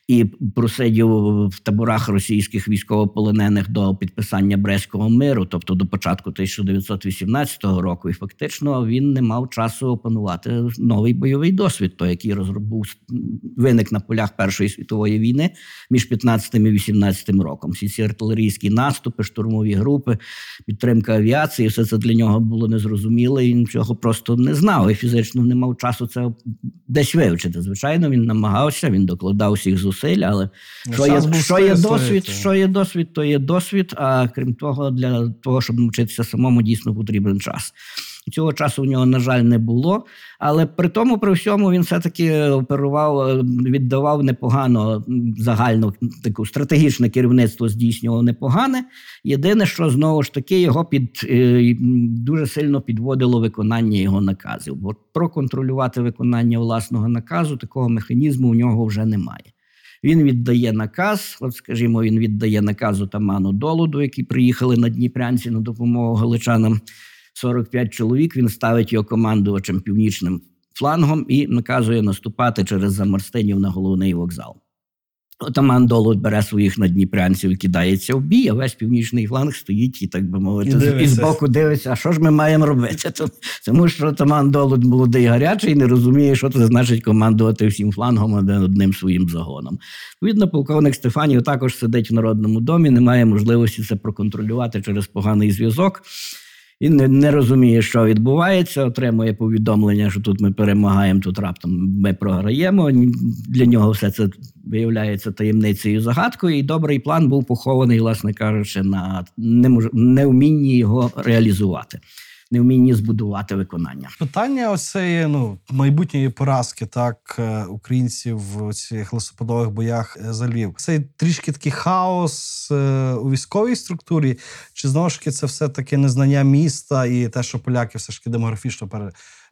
і просидів в таборах російських військовополонених до підписання Брестського миру, тобто до початку тисяча дев'ятсот вісімнадцятого року. І фактично він не мав часу опанувати новий бойовий досвід, той, який розробив, виник на полях Першої світової війни між п'ятнадцятим і вісімнадцятим роком. Всі ці артилерійські наступи, штурмові групи, підтримка авіації, все це для нього було незрозуміле, і він цього просто не знав, і фізично не мав часу це десь вивчити. Звичайно, він намагався, він докладав всіх зусиль, але що є, що є досвід, що є досвід, то є досвід, а крім того, для того, щоб навчитися самому, дійсно потрібен час. Цього часу в нього, на жаль, не було, але при тому, при всьому, він все-таки оперував, віддавав непогано, загально таку стратегічне керівництво здійснював непогане. Єдине, що, знову ж таки, його під, дуже сильно підводило виконання його наказів, бо проконтролювати виконання власного наказу, такого механізму у нього вже немає. Він віддає наказ, от, скажімо, він віддає наказ отаману Долуду, які приїхали на Дніпрянці на допомогу галичанам, сорок п'ять чоловік, він ставить його командувачем північним флангом і наказує наступати через Замарстинів на головний вокзал. Отаман Долуд бере своїх надніпрянців і кидається в бій, а весь північний фланг стоїть і, так би мовити, і збоку дивиться, а що ж ми маємо робити? Тому що отаман Долуд молодий, гарячий, не розуміє, що це значить командувати всім флангом одним своїм загоном. Відповідно, полковник Стефанів також сидить в Народному домі, не має можливості це проконтролювати через поганий зв'язок. І не, не розуміє, що відбувається, отримує повідомлення, що тут ми перемагаємо, тут раптом ми програємо. Для нього все це виявляється таємницею, загадкою, і добрий план був похований, власне кажучи, на невмінні його реалізувати, невмінні збудувати виконання. Питання оцеї, ну, майбутньої поразки, так, українців в цих листопадових боях за Львів. Це трішки такий хаос у військовій структурі, чи знову ж таки це все-таки незнання міста і те, що поляки все ж таки демографічно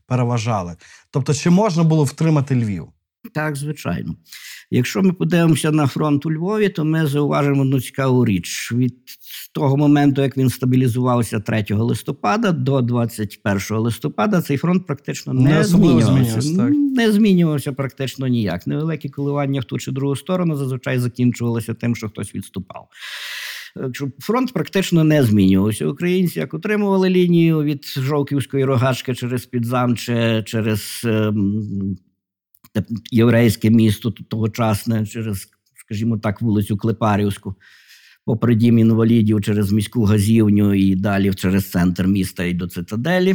переважали? Тобто, чи можна було втримати Львів? Так, звичайно. Якщо ми подивимося на фронт у Львові, то ми зауважимо одну цікаву річ. Від того моменту, як він стабілізувався третього листопада до двадцять першого листопада, цей фронт практично не, не змінювався. змінювався не змінювався практично ніяк. Невеликі коливання в ту чи другу сторону зазвичай закінчувалися тим, що хтось відступав. Фронт практично не змінювався. Українці як отримували лінію від Жовківської Рогачки через Підзамче, через єврейське місто тогочасне, через, скажімо так, вулицю Клепарівську, попри дім інвалідів, через міську газівню і далі через центр міста і до Цитаделі,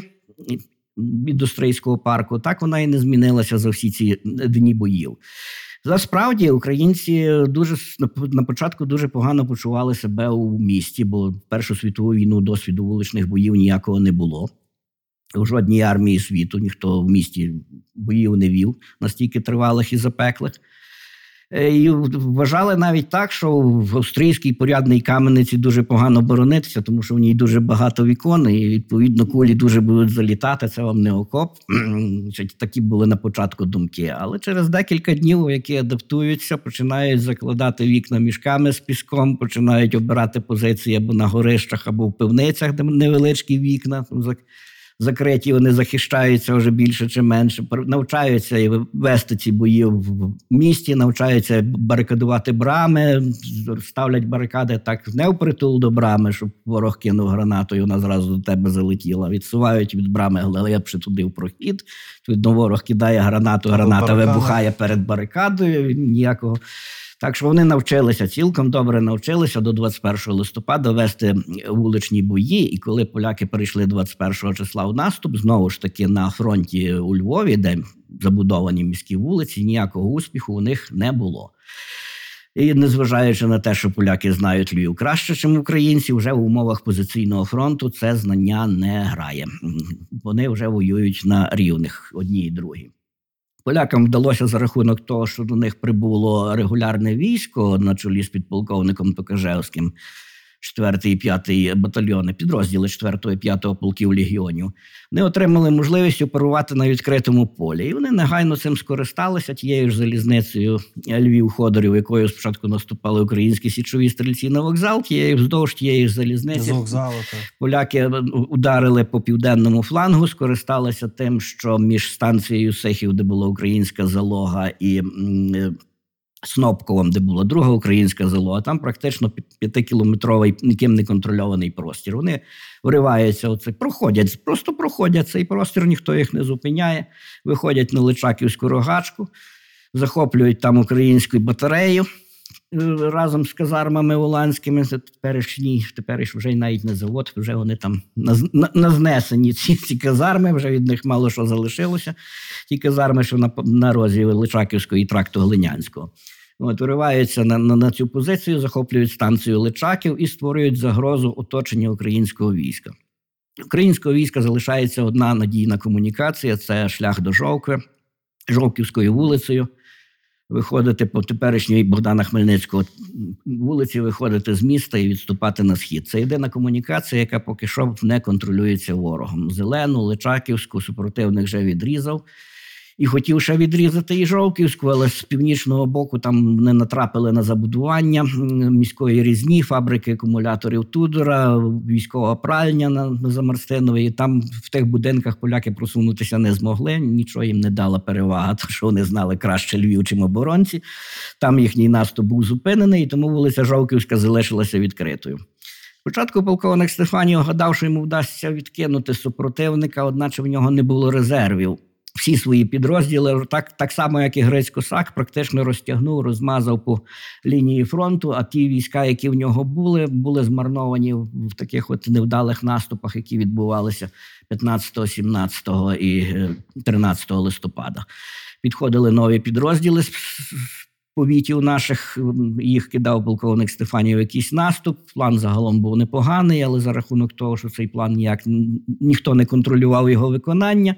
від Острийського парку. Так вона і не змінилася за всі ці дні боїв. Насправді, українці дуже на початку дуже погано почували себе у місті, бо Першу світову війну досвіду вуличних боїв ніякого не було. У жодній армії світу ніхто в місті боїв не вів, настільки тривалих і запеклих. І вважали навіть так, що в австрійській порядній кам'яниці дуже погано боронитися, тому що в ній дуже багато вікон, і, відповідно, кулі дуже будуть залітати, це вам не окоп. Такі були на початку думки. Але через декілька днів, які адаптуються, починають закладати вікна мішками з піском, починають обирати позиції або на горищах, або в пивницях, де невеличкі вікна закриті, вони захищаються вже більше чи менше, навчаються вести ці бої в місті, навчаються барикадувати брами, ставлять барикади так не впритул до брами, щоб ворог кинув гранату і вона зразу до тебе залетіла. Відсувають від брами глибше туди в прохід. Відповідно, ворог кидає гранату, граната вибухає перед барикадою, ніякого... Так що вони навчилися, цілком добре навчилися до двадцять першого листопада вести вуличні бої. І коли поляки перейшли двадцять першого числа в наступ, знову ж таки на фронті у Львові, де забудовані міські вулиці, ніякого успіху у них не було. І незважаючи на те, що поляки знають Львів краще, ніж українці, вже в умовах позиційного фронту це знання не грає. Вони вже воюють на рівних одні і другі. Полякам вдалося за рахунок того, що до них прибуло регулярне військо на чолі з підполковником Токажевським, четвертий і п'ятий батальйони, підрозділи четвертого і п'ятого полків легіонів, вони отримали можливість оперувати на відкритому полі. І вони негайно цим скористалися, тією ж залізницею Львів-Ходорів, якою спочатку наступали українські січові стрільці на вокзал, тією вздовж тієї ж залізниці вокзалу, поляки ударили по південному флангу, скористалися тим, що між станцією Сихів, де була українська залога, і Снопковом, де була друга українська залога, там практично п'ятикілометровий ніким не контрольований простір. Вони вриваються, оце, проходять, просто проходять цей простір, ніхто їх не зупиняє, виходять на Личаківську рогачку, захоплюють там українську батарею разом з казармами воланськими, теперішній, теперішній вже навіть не завод, вже вони там назнесені ці, ці казарми, вже від них мало що залишилося, ті казарми, що на, на розі Личаківського і тракту Глинянського. От, вириваються на, на, на цю позицію, захоплюють станцію Личаків і створюють загрозу оточення українського війська. Українського війська залишається одна надійна комунікація, це шлях до Жовкви, Жовківською вулицею, виходити по теперішній Богдана Хмельницького вулиці, виходити з міста і відступати на схід. Це єдина комунікація, яка поки що не контролюється ворогом. Зелену, Личаківську супротивник вже відрізав. І хотів ще відрізати і Жовківську, але з північного боку там не натрапили на забудування міської різні, фабрики акумуляторів Тудора, військова пральня на Замарстиновій. Там в тих будинках поляки просунутися не змогли, нічого їм не дала перевага, тому що вони знали краще Львів, чим оборонці. Там їхній наступ був зупинений, тому вулиця Жовківська залишилася відкритою. Спочатку полковник Стефанів гадав, що йому вдасться відкинути супротивника, одначе в нього не було резервів. Всі свої підрозділи, так, так само, як і Григорій Косак, практично розтягнув, розмазав по лінії фронту, а ті війська, які в нього були, були змарновані в таких от невдалих наступах, які відбувалися п'ятнадцятого, сімнадцятого і тринадцятого листопада. Підходили нові підрозділи з повітів наших, їх кидав полковник Стефанів якийсь наступ. План загалом був непоганий, але за рахунок того, що цей план ніяк, ніхто не контролював його виконання,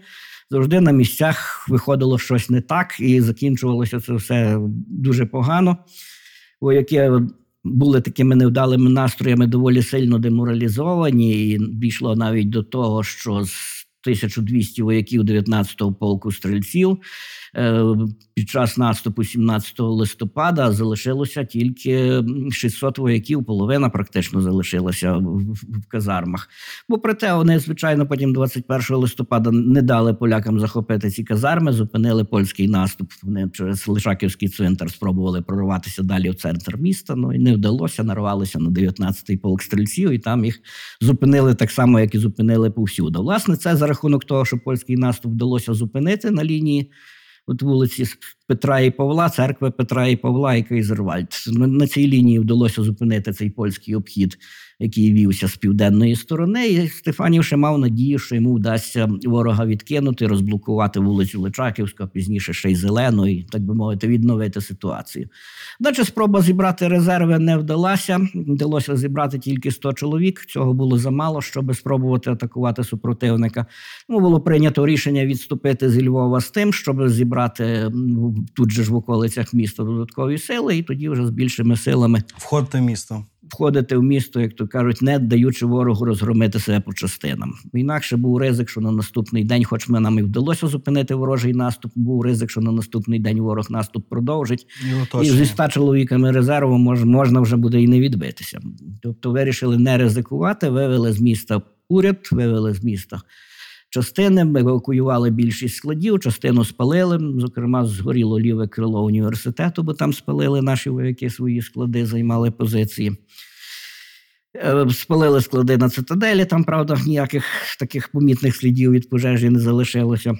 завжди на місцях виходило щось не так, і закінчувалося це все дуже погано. Вояки були такими невдалими настроями доволі сильно деморалізовані, і дійшло навіть до того, що з тисяча двісті вояків дев'ятнадцятого полку стрільців під час наступу сімнадцятого листопада залишилося тільки шістсот вояків, половина практично залишилася в казармах. Бо проте вони, звичайно, потім двадцять першого листопада не дали полякам захопити ці казарми, зупинили польський наступ. Вони через Лишаківський цвинтар спробували прорватися далі в центр міста, ну і не вдалося, нарвалися на дев'ятнадцятий полк стрільців, і там їх зупинили так само, як і зупинили повсюди. Власне, це за рахунок того, що польський наступ вдалося зупинити на лінії от вулиці Петра і Павла, церкви Петра і Павла і Кайзервальд. На цій лінії вдалося зупинити цей польський обхід, який вівся з південної сторони. І Стефанів ще мав надію, що йому вдасться ворога відкинути, розблокувати вулицю Личаківську, пізніше ще й Зелену, і, так би мовити, відновити ситуацію. Наче спроба зібрати резерви не вдалася. Вдалося зібрати тільки сто чоловік. Цього було замало, щоб спробувати атакувати супротивника. Тому було прийнято рішення відступити зі Львова з тим, щоб зібрати тут же ж в околицях міста додаткові сили, і тоді вже з більшими силами входити в місто. Входити в місто, як то кажуть, не даючи ворогу розгромити себе по частинам. Інакше був ризик, що на наступний день, хоч ми нам і вдалося зупинити ворожий наступ, був ризик, що на наступний день ворог наступ продовжить. І зі ста чоловіками резерву мож, можна вже буде і не відбитися. Тобто вирішили не ризикувати, вивели з міста уряд, вивели з міста частини, евакуювали більшість складів, частину спалили, зокрема, згоріло ліве крило університету, бо там спалили наші вояки свої склади, займали позиції. Спалили склади на Цитаделі, там, правда, ніяких таких помітних слідів від пожежі не залишилося.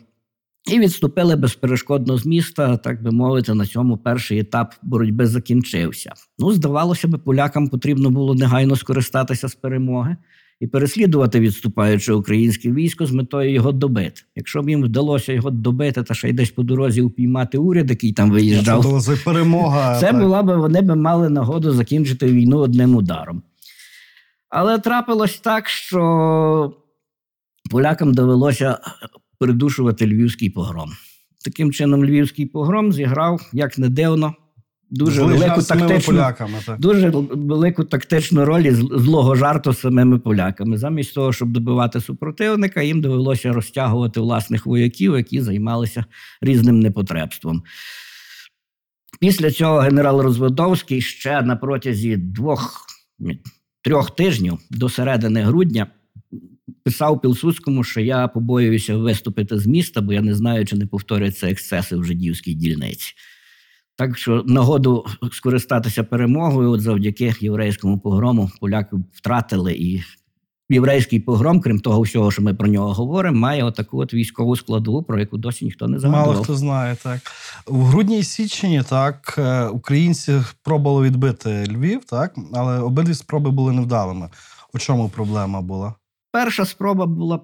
І відступили безперешкодно з міста, так би мовити, на цьому перший етап боротьби закінчився. Ну, здавалося б, полякам потрібно було негайно скористатися з перемоги і переслідувати відступаюче українське військо з метою його добити. Якщо б їм вдалося його добити та ще й десь по дорозі упіймати уряд, який там виїжджав, це, це перемога. Це була б, вони б мали нагоду закінчити війну одним ударом. Але трапилось так, що полякам довелося придушувати львівський погром. Таким чином, львівський погром зіграв, як не дивно, дуже велику тактичну, поляками, так. дуже велику тактичну роль і злого жарту з самими поляками. Замість того, щоб добивати супротивника, їм довелося розтягувати власних вояків, які займалися різним непотребством. Після цього генерал Розведовський ще на протязі двох, трьох тижнів до середини грудня писав Пілсудському, що я побоююся виступити з міста, бо я не знаю, чи не повторяться ексцеси в жидівській дільниці. Так що нагоду скористатися перемогою, от завдяки єврейському погрому поляки втратили. І єврейський погром, крім того всього, що ми про нього говоримо, має отаку от військову складову, про яку досі ніхто не згадував. Мало хто знає, так. В грудні і січні, так, українці пробували відбити Львів, так, але обидві спроби були невдалими. У чому проблема була? Перша спроба була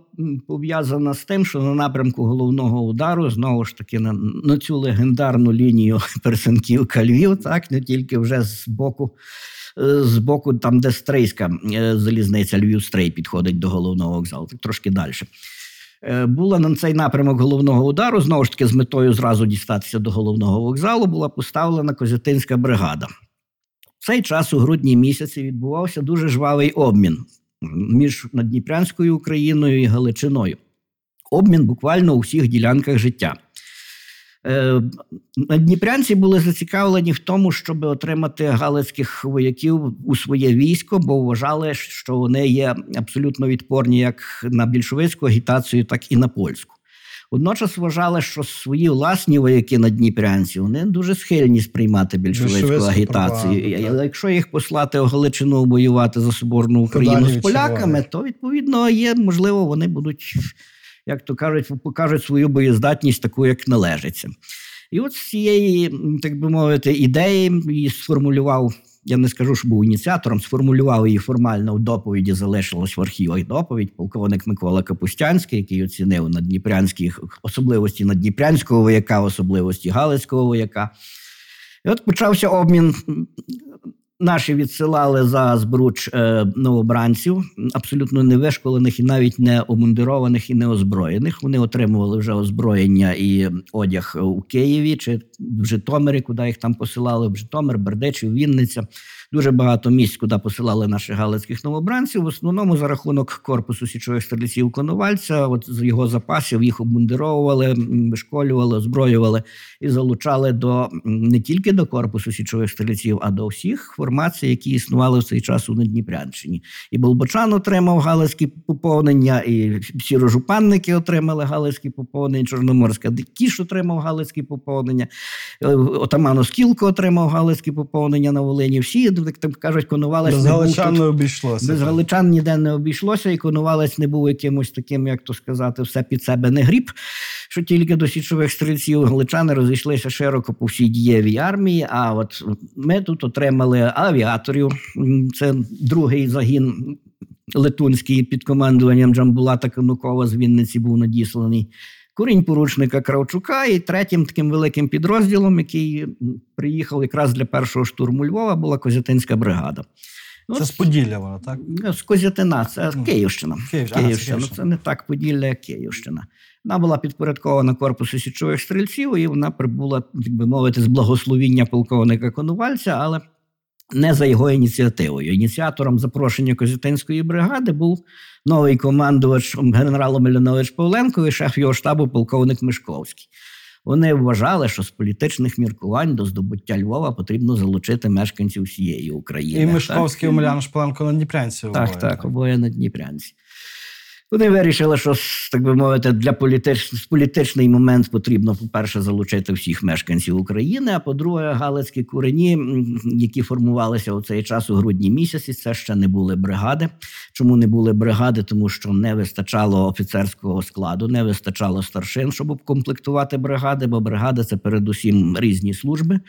пов'язана з тим, що на напрямку головного удару, знову ж таки, на, на цю легендарну лінію Персенківка-Львів, так, не тільки вже з боку, з боку там, де Стрийська залізниця, Львів-Стрий підходить до головного вокзалу, так трошки далі. Була на цей напрямок головного удару, знову ж таки, з метою зразу дістатися до головного вокзалу, була поставлена Козятинська бригада. В цей час у грудні місяці відбувався дуже жвавий обмін між Надніпрянською Україною і Галичиною. Обмін буквально у всіх ділянках життя. Надніпрянці були зацікавлені в тому, щоб отримати галицьких вояків у своє військо, бо вважали, що вони є абсолютно відпорні як на більшовицьку агітацію, так і на польську. Водночас вважали, що свої власні вояки надніпрянці, вони дуже схильні сприймати більшовицьку агітацію. Але якщо їх послати у Галичину воювати за Соборну Україну з поляками, то, відповідно, є, можливо, вони будуть, як то кажуть, покажуть свою боєздатність таку, як належиться. І от з цієї, так би мовити, ідеї її сформулював, я не скажу, що був ініціатором, сформулював її формально у доповіді, залишилось в архівах доповідь, полковник Микола Капустянський, який оцінив надніпрянські особливості надніпрянського вояка, особливості галицького вояка. І от почався обмін. Наші відсилали за збруч новобранців, абсолютно невишколених і навіть не омундированих і не озброєних. Вони отримували вже озброєння і одяг у Києві чи в Житомирі, куди їх там посилали, в Житомир, Бердичів, Вінниця. Дуже багато місць, куди посилали наших галицьких новобранців. В основному за рахунок корпусу січових стрільців Коновальця, от з його запасів їх обмундировували, вишколювали, озброювали і залучали до не тільки до корпусу січових стрільців, а до всіх формацій, які існували в цей час у Надніпрянщині. І Болбочан отримав галицькі поповнення, і сірожупанники отримали галицькі поповнення, Чорноморська Кіш отримав галицькі поповнення, отаман Оскілко отримав галицькі поповнення на Волині. Всі, як там кажуть, Коновалець без не був. Без галичан не обійшлося. Без галичан ніде не обійшлося, і Коновалець не був якимось таким, як то сказати, все під себе не гріб, що тільки до січових стрільців галичани розійшлися широко по всій дієвій армії, а от ми тут отримали авіаторів, це другий загін летунський під командуванням Джамбулата Канукова з Вінниці був надісланий, курінь поручника Кравчука і третім таким великим підрозділом, який приїхав якраз для першого штурму Львова, була Козятинська бригада. Це з Поділля вона, так? З Козятина, це ну, Київщина. Київщина. Київщина. Ага, це, це не так Поділля, як Київщина. Вона була підпорядкована корпусу січових стрільців, і вона прибула, як би мовити, з благословіння полковника Конувальця, але не за його ініціативою. Ініціатором запрошення Козятинської бригади був новий командувач генерал Омелянович Павленко і шеф його штабу полковник Мишковський. Вони вважали, що з політичних міркувань до здобуття Львова потрібно залучити мешканців всієї України. І Мишковський, Омелянович Павленко на Дніпрянці. Так, обоє, так, так, обоє на Дніпрянці. Вони вирішили, що, так би мовити, для політич... політичний момент потрібно, по-перше, залучити всіх мешканців України, а по-друге, галицькі курені, які формувалися у цей час у грудні місяці, це ще не були бригади. Чому не були бригади? Тому що не вистачало офіцерського складу, не вистачало старшин, щоб обкомплектувати бригади, бо бригади – це передусім різні служби.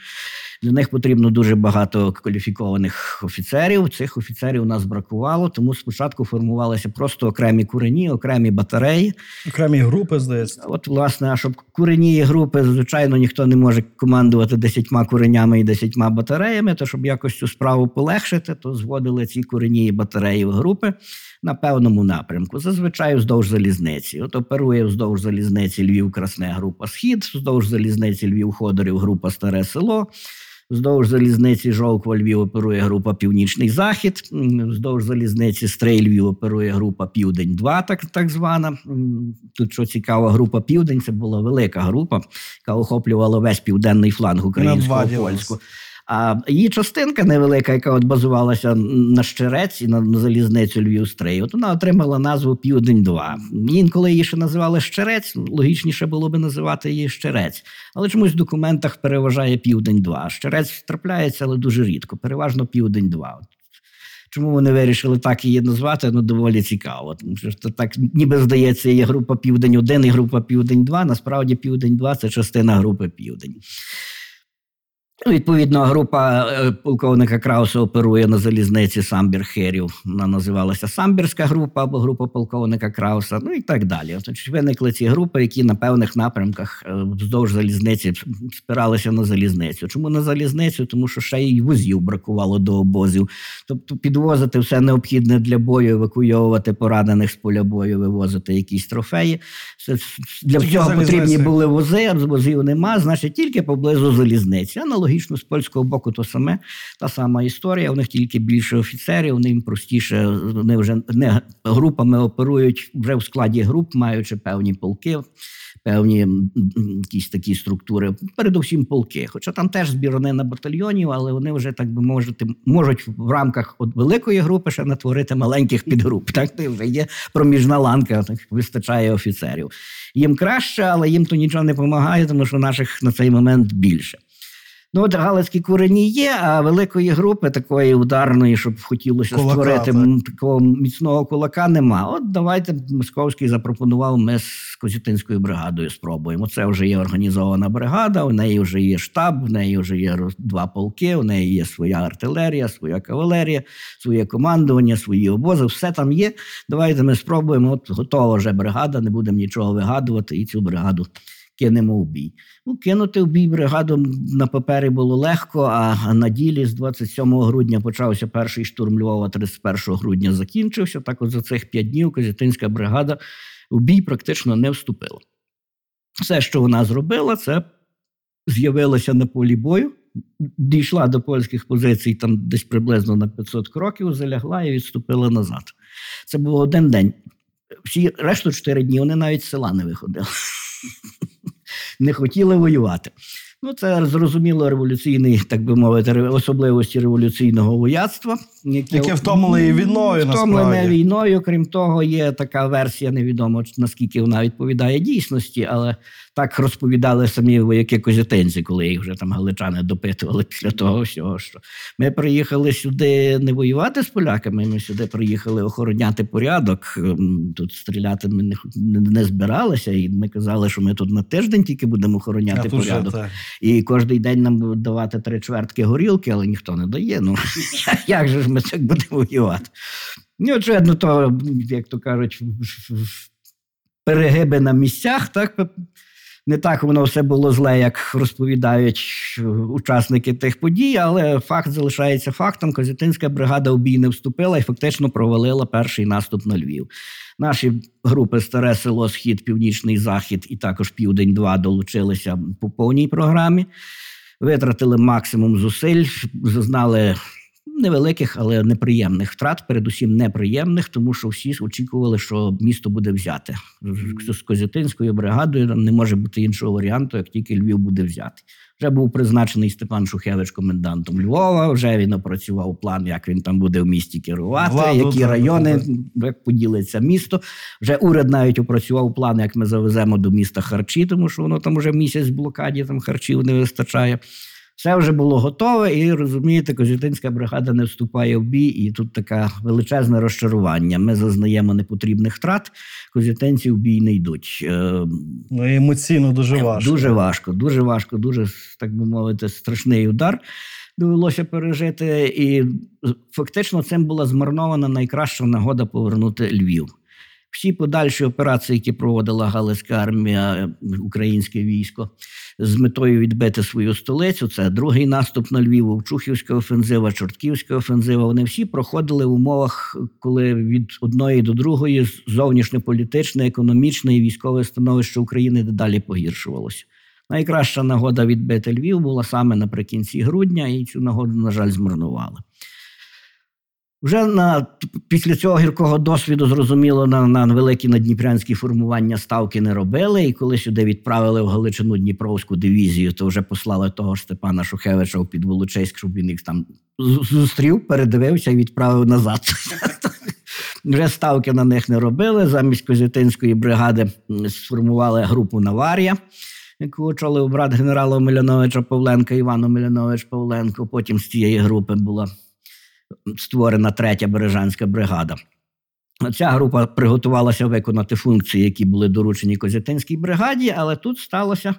Для них потрібно дуже багато кваліфікованих офіцерів. Цих офіцерів у нас бракувало, тому спочатку формувалися просто окремі курені, окремі батареї. Окремі групи, здається. От, власне, а щоб курені і групи, звичайно, ніхто не може командувати десятьма куренями і десятьма батареями, то щоб якось цю справу полегшити, то зводили ці курені і батареї в групи на певному напрямку. Зазвичай вздовж залізниці. От оперує вздовж залізниці Львів-Красне група «Схід», вздовж залізниці Львів-Ходорів група «Старе село», вздовж залізниці Жовква-Львів оперує група «Північний Захід», вздовж залізниці Стрий-Львів оперує група «Південь-два», так, так звана. Тут, що цікаво, група «Південь» – це була велика група, яка охоплювала весь південний фланг українського польського. А її частинка невелика, яка от базувалася на Щерець і на залізницю Львів-Стрий, от вона отримала назву «Південь-два». Інколи її ще називали «Щерець», логічніше було б називати її «Щерець». Але чомусь в документах переважає «Південь-два». «Щерець» трапляється, але дуже рідко, переважно «Південь-два». Чому вони вирішили так її назвати, ну, доволі цікаво. Тому що так, ніби здається, є група «Південь-один» і група «Південь-два». Насправді «Південь-два» – це частина групи «Південь». Відповідно, група полковника Крауса оперує на залізниці Самбір-Хирів. Вона називалася Самбірська група або група полковника Крауса, ну і так далі. Тобто виникли ці групи, які на певних напрямках вздовж залізниці спиралися на залізницю. Чому на залізницю? Тому що ще й возів бракувало до обозів. Тобто підвозити все необхідне для бою, евакуйовувати поранених з поля бою, вивозити якісь трофеї. Для цього потрібні були вози, возів нема, значить тільки поблизу залізниці. Логічно, з польського боку то саме, та сама історія. У них тільки більше офіцерів, у них простіше, вони вже не групами оперують, вже в складі груп, маючи певні полки, певні якісь такі структури, передусім полки. Хоча там теж збірнина батальйонів, але вони вже, так би можуть, можуть в рамках от великої групи ще натворити маленьких підгруп. Так, то вже є проміжна ланка, так, вистачає офіцерів. Їм краще, але їм то нічого не допомагає, тому що наших на цей момент більше. Ну, от галицькі курені є, а великої групи, такої ударної, щоб хотілося кулака, створити так. такого міцного кулака, нема. От давайте Московський запропонував, ми з Козятинською бригадою спробуємо. Це вже є організована бригада, у неї вже є штаб, в неї вже є два полки, у неї є своя артилерія, своя кавалерія, своє командування, свої обози, все там є. Давайте ми спробуємо, от готова вже бригада, не будемо нічого вигадувати і цю бригаду кинемо в бій. Ну, кинути в бій бригаду на папері було легко, а на ділі з двадцять сьомого грудня почався перший штурм Львова, тридцять першого грудня закінчився. Так от за цих п'ять днів Козятинська бригада в бій практично не вступила. Все, що вона зробила, це з'явилася на полі бою, дійшла до польських позицій там десь приблизно на п'ятсот кроків, залягла і відступила назад. Це був один день. Всі решту чотири дні вони навіть з села не виходили. Не хотіли воювати. Ну, це, зрозуміло, революційні, так би мовити, особливості революційного вояцтва. Яке, яке втомлене і війною, насправді. Втомлене війною. Крім того, є така версія, невідомо, наскільки вона відповідає дійсності, але так розповідали самі вояки-козятинці, коли їх вже там галичани допитували після того всього, що ми приїхали сюди не воювати з поляками, ми сюди приїхали охороняти порядок, тут стріляти ми не, не збиралися, і ми казали, що ми тут на тиждень тільки будемо охороняти порядок. Це. І кожний день нам будуть давати три чвертки горілки, але ніхто не дає. Ну, як же ж ми так будемо воювати? Ну, очевидно, то, як то кажуть, перегиби на місцях, так, не так воно все було зле, як розповідають учасники тих подій, але факт залишається фактом. Козятинська бригада в бій не вступила і фактично провалила перший наступ на Львів. Наші групи Старе Село, Схід, Північний Захід і також Південь-два долучилися по повній програмі, витратили максимум зусиль, зазнали невеликих, але неприємних втрат, передусім неприємних, тому що всі очікували, що місто буде взяте. З Козятинською бригадою не може бути іншого варіанту, як тільки Львів буде взятий. Вже був призначений Степан Шухевич комендантом Львова, вже він опрацював план, як він там буде в місті керувати, Владу, які райони, як поділиться місто. Вже уряд навіть опрацював план, як ми завеземо до міста харчі, тому що воно там вже місяць в блокаді, там харчів не вистачає. Все вже було готове, і, розумієте, Козятинська бригада не вступає в бій, і тут таке величезне розчарування. Ми зазнаємо непотрібних втрат, козятинці в бій не йдуть. Ну, емоційно дуже важко. Дуже важко, дуже важко, дуже, так би мовити, страшний удар довелося пережити. І фактично цим була змарнована найкраща нагода повернути Львів. Всі подальші операції, які проводила Галицька армія, українське військо, з метою відбити свою столицю, це другий наступ на Львів, Вовчухівська офензива, Чортківська офензива, вони всі проходили в умовах, коли від одної до другої зовнішньополітичне, економічне і військове становище України дедалі погіршувалося. Найкраща нагода відбити Львів була саме наприкінці грудня, і цю нагоду, на жаль, змарнували. Вже на, після цього гіркого досвіду, зрозуміло, на, на великі наддніпрянські формування ставки не робили. І коли сюди відправили в Галичину Дніпровську дивізію, то вже послали того ж Степана Шухевича у Підволочиськ, щоб він їх там зустрів, передивився і відправив назад. Вже ставки на них не робили. Замість Козятинської бригади сформували групу «Наварія», яку очолив брат генерала Омеляновича Павленка, Іван Омелянович Павленко. Потім з цієї групи була створена третя Бережанська бригада. Ця група приготувалася виконати функції, які були доручені Козятинській бригаді, але тут сталося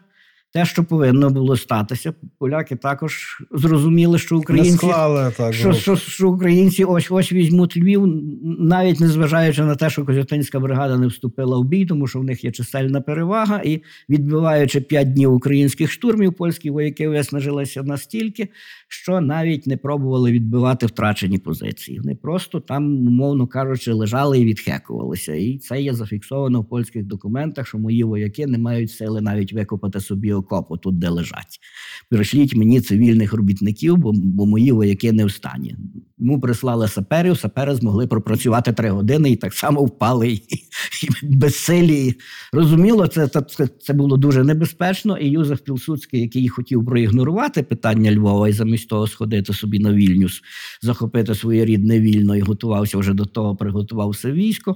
те, що повинно було статися. Поляки також зрозуміли, що українці, склали, так, що, що, що українці ось-ось візьмуть Львів, навіть незважаючи на те, що Козятинська бригада не вступила в бій, тому що в них є чисельна перевага. І відбиваючи п'ять днів українських штурмів, польські вояки виснажилися настільки, що навіть не пробували відбивати втрачені позиції. Вони просто там, умовно кажучи, лежали і відхекувалися. І це є зафіксовано в польських документах, що мої вояки не мають сили навіть викопати собі окопу тут, де лежать. Пришліть мені цивільних робітників, бо, бо мої вояки не в стані. Йому прислали саперів, сапери змогли пропрацювати три години і так само впали, і, і безсилі. Розуміло, це, це, це було дуже небезпечно, і Юзеф Пілсудський, який хотів проігнорувати питання Львова і замість того сходити собі на Вільнюс, захопити своє рідне Вільно і готувався вже до того, приготував все військо,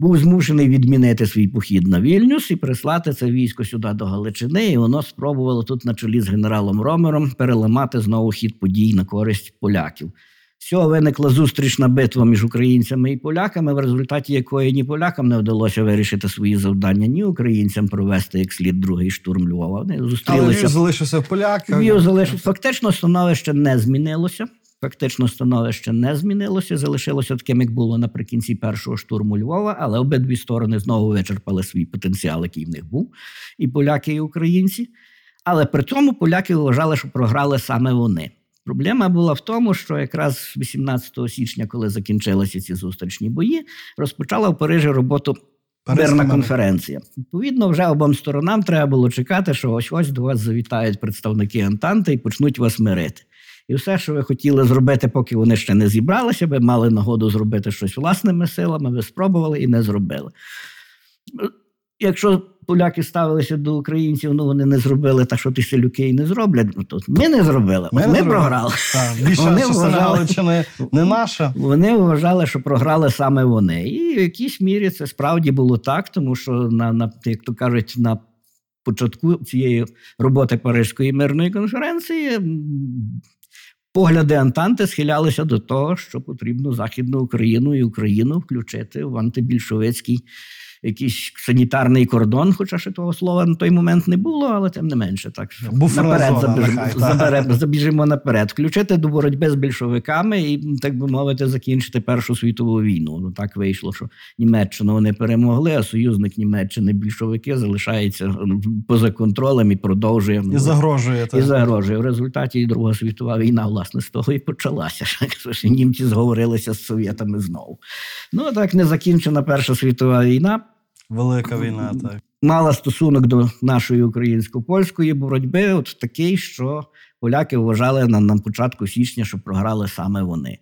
був змушений відмінити свій похід на Вільнюс і прислати це військо сюди до Галичини, і воно спробувало тут на чолі з генералом Ромером переламати знову хід подій на користь поляків. З цього виникла зустрічна битва між українцями і поляками, в результаті якої ні полякам не вдалося вирішити свої завдання, ні українцям провести як слід другий штурм Львова. Вони зустрілися. Але Львів залишився полякам. Львів залишився. Фактично становище не змінилося. Фактично становище не змінилося, залишилося таким, як було наприкінці першого штурму Львова, але обидві сторони знову вичерпали свій потенціал, який в них був, і поляки, і українці. Але при цьому поляки вважали, що програли саме вони. Проблема була в тому, що якраз вісімнадцятого січня, коли закінчилися ці зустрічні бої, розпочала в Парижі роботу мирна конференція. Відповідно, вже обом сторонам треба було чекати, що ось-ось до вас завітають представники Антанти і почнуть вас мирити. І все, що ви хотіли зробити, поки вони ще не зібралися, ви мали нагоду зробити щось власними силами, ви спробували і не зробили. Якщо поляки ставилися до українців, ну вони не зробили, та що ти селюки і не зроблять, то ми не зробили, ми, ми програли. Вони вважали, що не, не наша. Вони вважали, що програли саме вони. І в якійсь мірі це справді було так, тому що, на, на як то кажуть, на початку цієї роботи Паризької мирної конференції погляди Антанти схилялися до того, що потрібно Західну Україну і Україну включити в антибільшовицький якийсь санітарний кордон, хоча ще того слова на той момент не було, але тим не менше. Так що наперед забіжимо, заберемо, забіжимо наперед. Включити до боротьби з більшовиками і, так би мовити, закінчити Першу світову війну. Ну так вийшло, що Німеччину вони перемогли, а союзник Німеччини більшовики залишається поза контролем і продовжує. І загрожує. І загрожує. В результаті Друга світова війна, власне, з того і почалася. Що німці зговорилися з совєтами знову. Ну, так, незакінчена Перша світова війна. Велика війна, так. Мала стосунок до нашої українсько-польської боротьби от такий, що поляки вважали на, на початку січня, що програли саме вони.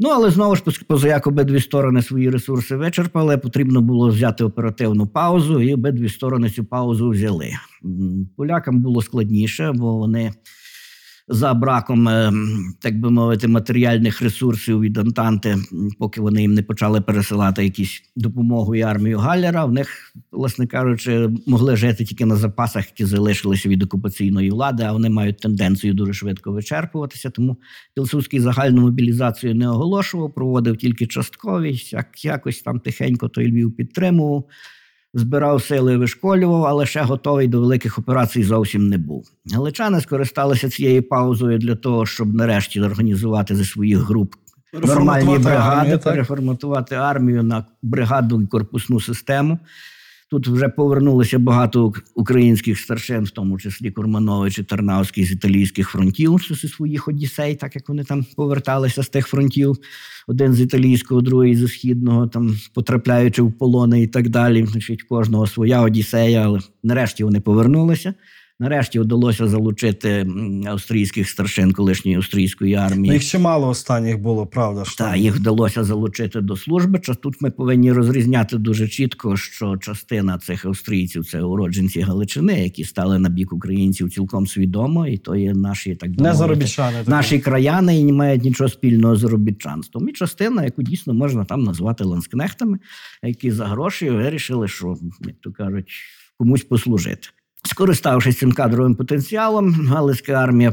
Ну, але знову ж, поза як обидві сторони свої ресурси вичерпали, потрібно було взяти оперативну паузу, і обидві сторони цю паузу взяли. Полякам було складніше, бо вони за браком, так би мовити, матеріальних ресурсів від Антанти, поки вони їм не почали пересилати якісь допомогу і армію Галлера, в них, власне кажучи, могли жити тільки на запасах, які залишилися від окупаційної влади, а вони мають тенденцію дуже швидко вичерпуватися, тому Пілсудський загальну мобілізацію не оголошував, проводив тільки часткові, як якось там тихенько той Львів підтримував. Збирав сили, вишколював, але ще готовий до великих операцій зовсім не був. Галичани скористалися цією паузою для того, щоб нарешті організувати зі своїх груп нормальні бригади, армію, переформатувати армію на бригаду і корпусну систему. Тут вже повернулися багато українських старшин, в тому числі Курманович і Тарнавський з італійських фронтів, зі своїх одіссей, так як вони там поверталися з тих фронтів. Один з італійського, другий зі східного, там потрапляючи в полони і так далі. Значить, кожного своя одіссея, але нарешті вони повернулися. Нарешті вдалося залучити австрійських старшин колишньої австрійської армії. Їх чимало останніх було, правда? Що... Так, їх вдалося залучити до служби. Тут ми повинні розрізняти дуже чітко, що частина цих австрійців – це уродженці Галичини, які стали на бік українців цілком свідомо, і то є наші, так би мовити, наші краяни, і не мають нічого спільного з заробітчанством. І частина, яку дійсно можна там назвати ланскнехтами, які за гроші вирішили, що, як то кажуть, комусь послужити. Скориставшись цим кадровим потенціалом, Галицька армія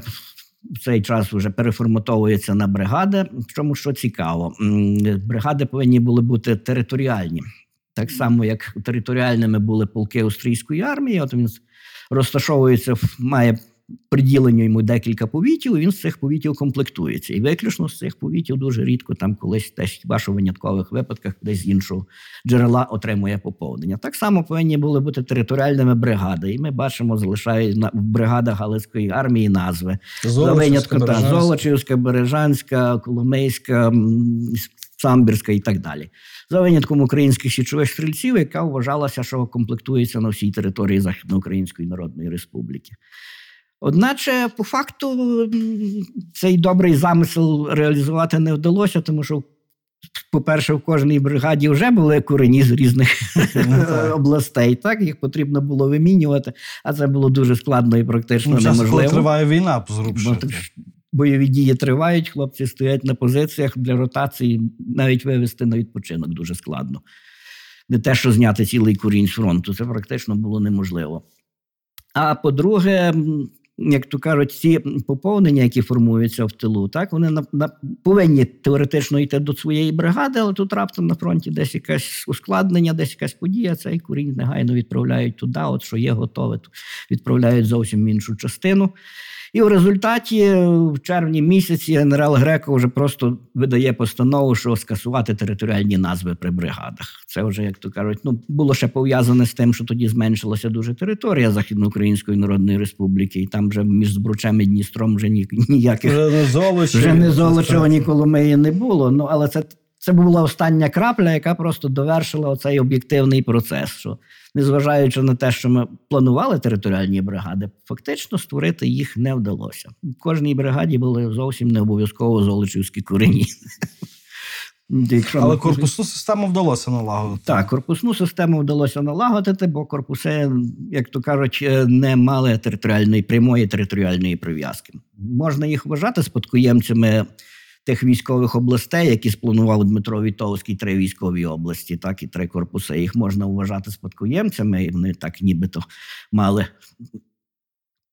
в цей час вже переформатовується на бригади, чому що цікаво. Бригади повинні були бути територіальні. Так само, як територіальними були полки австрійської армії, от він розташовується, має приділення йому декілька повітів, і він з цих повітів комплектується. І виключно з цих повітів дуже рідко, там колись десь, хіба що в виняткових випадках, десь з іншого джерела отримує поповнення. Так само повинні були бути територіальними бригади. І ми бачимо, залишають бригада Галицької армії назви. Золочівська, Бережанська, Коломийська, Самбірська і так далі. За винятком українських січових стрільців, яка вважалася, що комплектується на всій території Західноукраїнської Народної Республіки. Одначе, по факту, цей добрий замисел реалізувати не вдалося, тому що, по-перше, в кожній бригаді вже були курені з різних областей, так їх потрібно було вимінювати, а це було дуже складно і практично ну, неможливо. Коли триває війна, позрубши. Бойові дії тривають, хлопці стоять на позиціях для ротації, навіть вивести на відпочинок дуже складно. Не те, що зняти цілий курінь з фронту, це практично було неможливо. А по-друге, як то кажуть, ці поповнення, які формуються в тилу, так вони на, на, повинні теоретично йти до своєї бригади, але тут раптом на фронті десь якесь ускладнення, десь якась подія, цей курінь негайно відправляють туди, от що є готове, відправляють зовсім іншу частину. І в результаті в червні місяці генерал Греков вже просто видає постанову, що скасувати територіальні назви при бригадах. Це вже, як то кажуть, ну було ще пов'язане з тим, що тоді зменшилася дуже територія Західноукраїнської Народної Республіки, і там вже між Збручем і Дністром вже ніяких вже не Золочева, ні Коломиї не було. Ну але це. Це була остання крапля, яка просто довершила оцей об'єктивний процес, що, незважаючи на те, що ми планували територіальні бригади, фактично створити їх не вдалося. В кожній бригаді були зовсім не обов'язково золочівські корені. Але корпусну систему вдалося налагодити. Так, корпусну систему вдалося налагодити, бо корпуси, як то кажуть, не мали територіальної, прямої територіальної прив'язки. Можна їх вважати спадкоємцями тих військових областей, які спланував Дмитро Вітовський, три військові області, так і три корпуси. Їх можна вважати спадкоємцями, і вони так нібито мали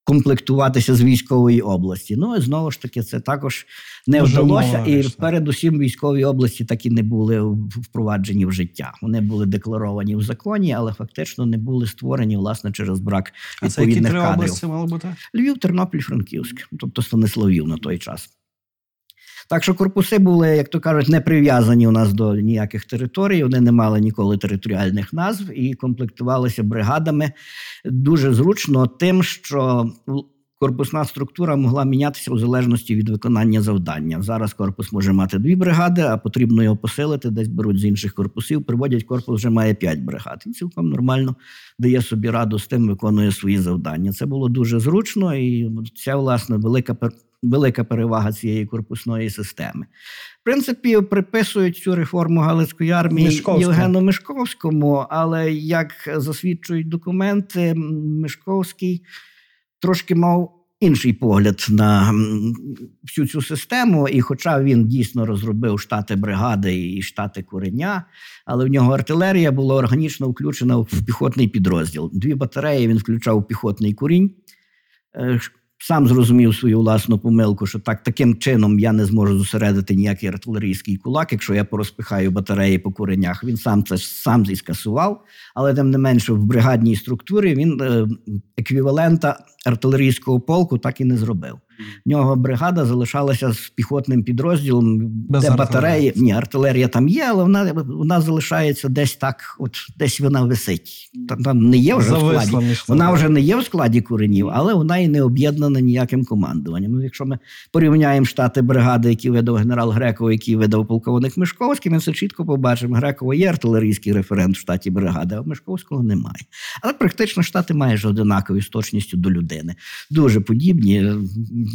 комплектуватися з військової області. Ну, і знову ж таки, це також не Дуже вдалося. І передусім військові області так і не були впроваджені в життя. Вони були декларовані в законі, але фактично не були створені, власне, через брак відповідних кадрів. А це які три області мало бути? Львів, Тернопіль, Франківськ. Тобто Станиславів на той час. Так що корпуси були, як то кажуть, не прив'язані у нас до ніяких територій, вони не мали ніколи територіальних назв і комплектувалися бригадами дуже зручно тим, що корпусна структура могла мінятися у залежності від виконання завдання. Зараз корпус може мати дві бригади, а потрібно його посилити, десь беруть з інших корпусів, приводять корпус, вже має п'ять бригад. І цілком нормально дає собі раду з тим, виконує свої завдання. Це було дуже зручно і ця, власне, велика Велика перевага цієї корпусної системи. В принципі, приписують цю реформу Галицької армії Мишковському. Євгену Мишковському, але, як засвідчують документи, Мишковський трошки мав інший погляд на всю цю систему, і хоча він дійсно розробив штати бригади і штати куреня, але в нього артилерія була органічно включена в піхотний підрозділ. Дві батареї він включав у піхотний курінь. Сам зрозумів свою власну помилку, що так, таким чином я не зможу зосередити ніякий артилерійський кулак, якщо я порозпихаю батареї по куренях. Він сам це сам і скасував, але тим не менше в бригадній структурі він еквівалента артилерійського полку так і не зробив. В нього бригада залишалася з піхотним підрозділом, без де батареї... Ні, артилерія там є, але вона, вона залишається десь так, от десь вона висить. Там, там не є вже Зависла, в складі. Вона вже не є в складі куренів, але вона і не об'єднана ніяким командуванням. Ну, якщо ми порівняємо штати бригади, які видав генерал Греков, які видав полковник Мишковський, ми все чітко побачимо. Грекова є артилерійський референт в штаті бригади, а Мишковського немає. Але практично штати майже одинакові з точністю до людини. Дуже подібні.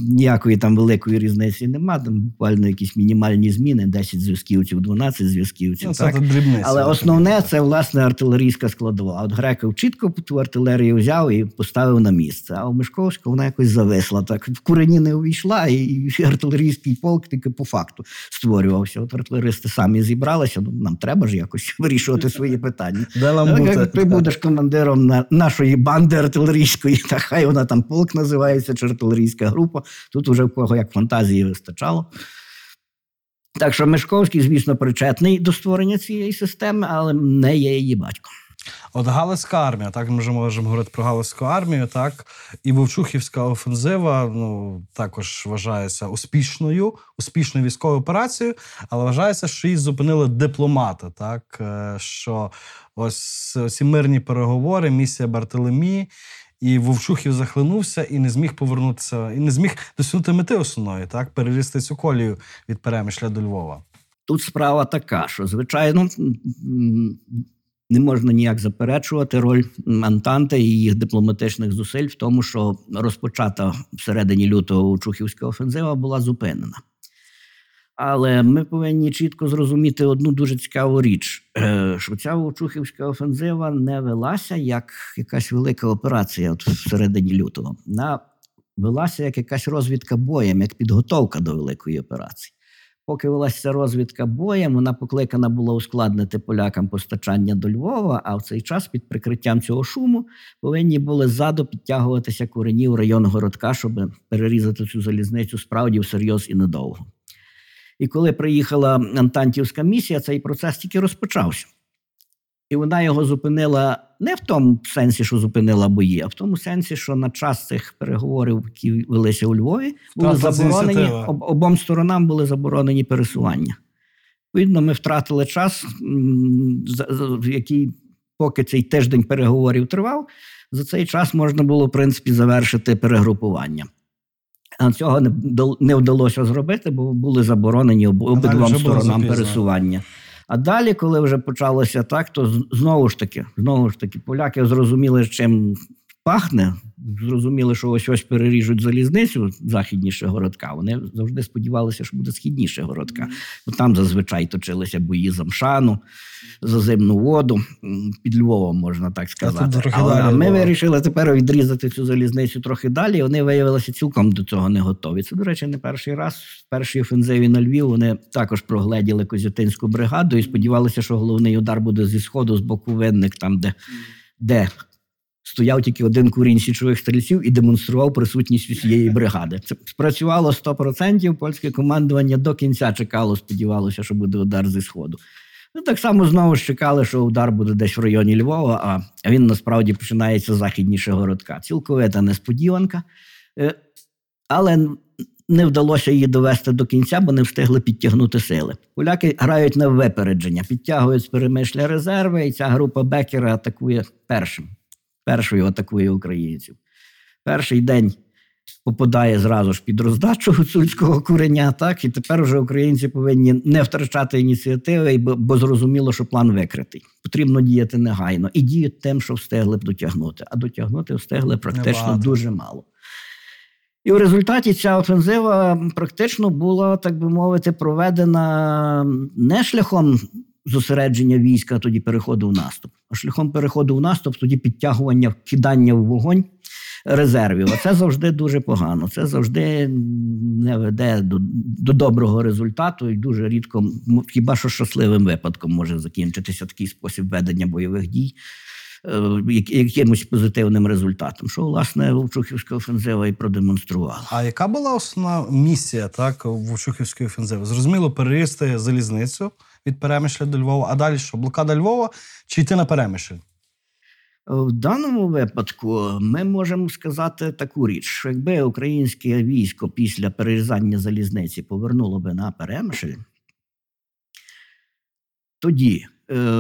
Ніякої там великої різниці нема, там буквально якісь мінімальні зміни, десять зв'язківців, дванадцять зв'язківців. Ну, так. Але основне – це, власне, артилерійська складова. От Греков чітко ту артилерію взяв і поставив на місце, а у Мишковського вона якось зависла. Так в курені не увійшла, і артилерійський полк тільки по факту створювався. От артилеристи самі зібралися, ну, нам треба ж якось вирішувати свої питання. Так, ти будеш командиром нашої банди артилерійської, та хай вона там полк називається, чи артилерійська група. Тут вже в кого як фантазії вистачало. Так що Мишковський, звісно, причетний до створення цієї системи, але не є її батьком. От Галицька армія, так, ми вже можемо говорити про Галицьку армію, так, і Вовчухівська офензива, ну, також вважається успішною, успішною військовою операцією, але вважається, що її зупинили дипломати, так, що ось ці мирні переговори, місія Бартоломі, і Вовчухів захлинувся і не зміг повернутися, і не зміг досягнути мети основної, так, перерізти цю колію від Перемишля до Львова. Тут справа така, що, звичайно, не можна ніяк заперечувати роль Антанти і їх дипломатичних зусиль в тому, що розпочата всередині лютого Вовчухівська офензива була зупинена. Але ми повинні чітко зрозуміти одну дуже цікаву річ, що ця Вовчухівська офензива не велася як якась велика операція от всередині лютого. Вона велася як якась розвідка боєм, як підготовка до великої операції. Поки велася розвідка боєм, вона покликана була ускладнити полякам постачання до Львова, а в цей час під прикриттям цього шуму повинні були ззаду підтягуватися курені в район Городка, щоб перерізати цю залізницю справді всерйоз і надовго. І коли приїхала антантівська місія, цей процес тільки розпочався. І вона його зупинила не в тому сенсі, що зупинила бої, а в тому сенсі, що на час цих переговорів, які велися у Львові, були заборонені, об, обом сторонам були заборонені пересування. Відповідно, ми втратили час, який, поки цей тиждень переговорів тривав, за цей час можна було, в принципі, завершити перегрупування. А цього не вдалося зробити, бо були заборонені обидвом сторонам пересування. А далі, коли вже почалося так, то знову ж таки, знову ж таки, поляки зрозуміли, чим пахне, зрозуміли, що ось ось переріжуть залізницю західніше Городка. Вони завжди сподівалися, що буде східніше Городка. Бо там зазвичай точилися бої за Мшану, за Зимну Воду, під Львовом, можна так сказати. Але ми вирішили тепер відрізати цю залізницю трохи далі, і вони виявилися цілком до цього не готові. Це, до речі, не перший раз. В першій офензиві на Львів вони також прогледіли Козятинську бригаду і сподівалися, що головний удар буде зі сходу, з боку Винник, там, де... де стояв тільки один курінь січових стрільців і демонстрував присутність усієї бригади. Це спрацювало сто процентів, польське командування до кінця чекало, сподівалося, що буде удар зі Сходу. Ну, так само знову ж чекали, що удар буде десь в районі Львова, а він насправді починається західніше Городка. Цілковита несподіванка, але не вдалося її довести до кінця, бо не встигли підтягнути сили. Поляки грають на випередження, підтягують з Перемишля резерви, і ця група Беккера атакує першим. Першою атакує українців. Перший день попадає зразу ж під роздачу гуцульського куреня, так, і тепер вже українці повинні не втрачати ініціативи, бо зрозуміло, що план викритий. Потрібно діяти негайно. І діють тим, що встигли б дотягнути. А дотягнути встигли практично Небагато. дуже мало. І в результаті ця офензива практично була, так би мовити, проведена не шляхом зосередження війська, тоді переходу в наступ, а шляхом переходу в наступ, тоді підтягування, кидання в вогонь резервів. А це завжди дуже погано, це завжди не веде до, до доброго результату і дуже рідко, хіба що щасливим випадком може закінчитися такий спосіб ведення бойових дій якимось позитивним результатом, що, власне, Вовчухівська офензива і продемонструвала. А яка була основна місія, так, Вовчухівської офензиви? Зрозуміло, перерізати залізницю від Перемишля до Львова, а далі що, блокада Львова чи йти на Перемишль? В даному випадку ми можемо сказати таку річ, що якби українське військо після перерізання залізниці повернуло би на Перемишль, тоді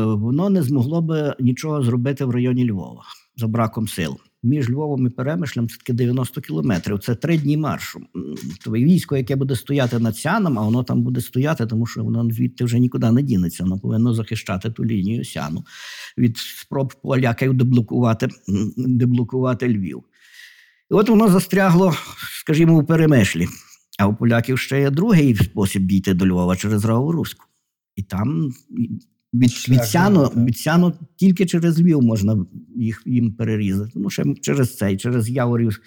воно не змогло би нічого зробити в районі Львова за браком сил. Між Львовом і Перемишлем це таки дев'яносто кілометрів, це три дні маршу. Тобто військо, яке буде стояти над Сяном, а воно там буде стояти, тому що воно звідти вже нікуди не дінеться, воно повинно захищати ту лінію Сяну від спроб поляків деблокувати, деблокувати Львів. І от воно застрягло, скажімо, у Перемишлі, а у поляків ще є другий спосіб дійти до Львова через Раворуську. І там... Від, від, Сяну, від Сяну тільки через Львів можна їх, їм перерізати. Ну, ще через цей, через Яворів,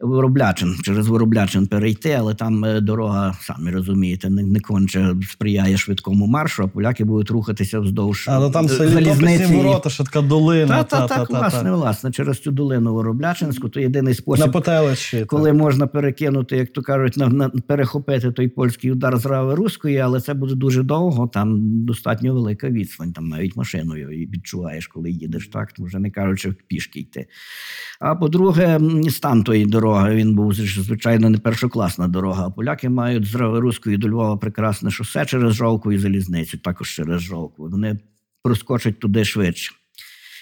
Вороблячин, через Вороблячин перейти, але там дорога, самі розумієте, не, не конче сприяє швидкому маршу, а поляки будуть рухатися вздовж залізниці. А, то там селі ворота, що така долина. Так, та, та, та, так, та, власне, та. власне, через цю долину Вороблячинську, то єдиний спосіб, коли так. можна перекинути, як то кажуть, на, на, перехопити той польський удар з Рави-Руської, але це буде дуже довго, там достатньо велика відстань, там навіть машиною і відчуваєш, коли їдеш, так, вже не кажучи, пішки йти. А по-друге, стан тої дороги, він був, звичайно, не першокласна дорога. Поляки мають з Раворуської до Львова прекрасне шосе через Жовку і залізницю, також через Жовку. Вони проскочать туди швидше.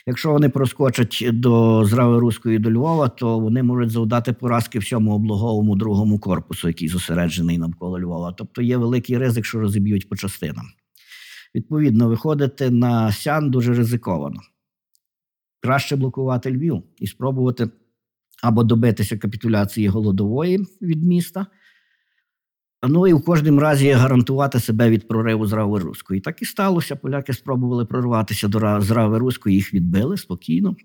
Якщо вони проскочать до з Раворуської до Львова, то вони можуть завдати поразки всьому облоговому другому корпусу, який зосереджений навколо Львова. Тобто є великий ризик, що розіб'ють по частинам. Відповідно, виходити на Сян дуже ризиковано. Краще блокувати Львів і спробувати або добитися капітуляції Голодової від міста, ну і в кожному разі гарантувати себе від прориву з Рави-Руської. Так і сталося, поляки спробували прорватися до з Рави-Руської, їх відбили спокійно,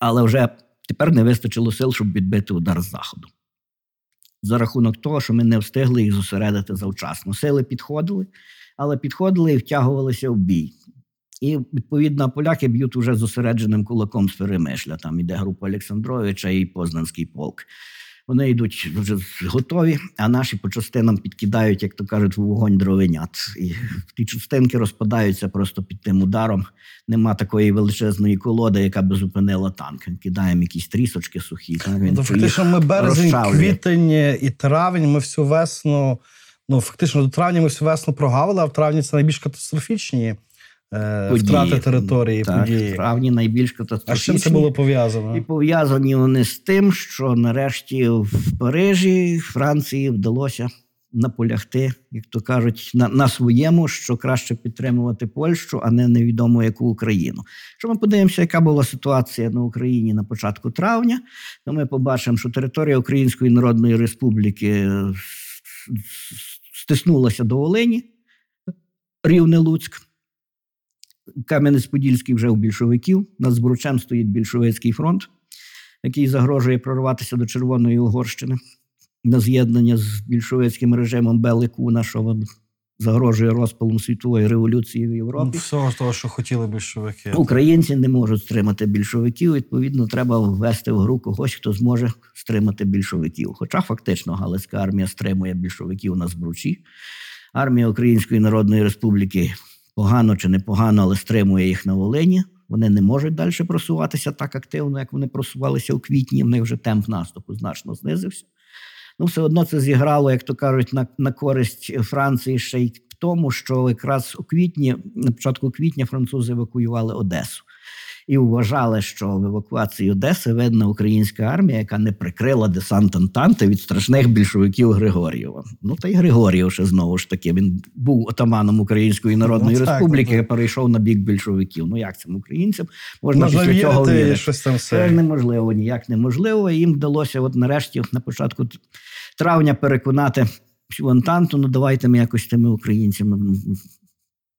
але вже тепер не вистачило сил, щоб відбити удар з заходу. За рахунок того, що ми не встигли їх зосередити завчасно. Сили підходили, але підходили і втягувалися в бій. І, відповідно, поляки б'ють уже зосередженим кулаком з Перемишля. Там іде група Олександровича і Познанський полк. Вони йдуть вже готові, а наші по частинам підкидають, як то кажуть, в вогонь дровенят. І ті частинки розпадаються просто під тим ударом. Нема такої величезної колоди, яка би зупинила танк. Кидаємо якісь трісочки сухі. Ну, фактично, ми березень, квітень і травень, ми всю весну, ну, фактично, до травня ми всю весну прогавили, а в травні це найбільш катастрофічні Події. Втрати території, так, події. В травні найбільш катастрофічні. А з чим це було пов'язано? І пов'язані вони з тим, що нарешті в Парижі, Франції вдалося наполягти, як то кажуть, на, на своєму, що краще підтримувати Польщу, а не невідомо яку Україну. Якщо ми подивимося, яка була ситуація на Україні на початку травня, то ми побачимо, що територія Української Народної Республіки стиснулася до Волині, Рівне-Луцьк, Кам'янець-Подільський вже у більшовиків, над Збручем стоїть більшовицький фронт, який загрожує прорватися до Червоної Угорщини на з'єднання з більшовицьким режимом Беликуна, що загрожує розпалом світової революції в Європі. Ну, всього того, що хотіли більшовики. Українці не можуть стримати більшовиків, відповідно, треба ввести в гру когось, хто зможе стримати більшовиків. Хоча фактично Галицька армія стримує більшовиків на Збручі. Армія Української Народної Республіки погано чи непогано, але стримує їх на Волині. Вони не можуть далі просуватися так активно, як вони просувалися у квітні. В них вже темп наступу значно знизився. Ну, все одно це зіграло, як то кажуть, на, на користь Франції ще й в тому, що якраз у квітні, на початку квітня французи евакуювали Одесу. І вважали, що в евакуації Одеси видна українська армія, яка не прикрила десант Антанти від страшних більшовиків Григор'єва. Ну, та й Григор'єв ще, знову ж таки, він був отаманом Української Народної ну, Республіки, так, і перейшов на бік більшовиків. Ну, як цим українцям можна Можливо, після цього вірити? Це неможливо, ніяк неможливо. І їм вдалося, от нарешті, на початку травня переконати всю Антанту, ну, давайте ми якось тими українцями...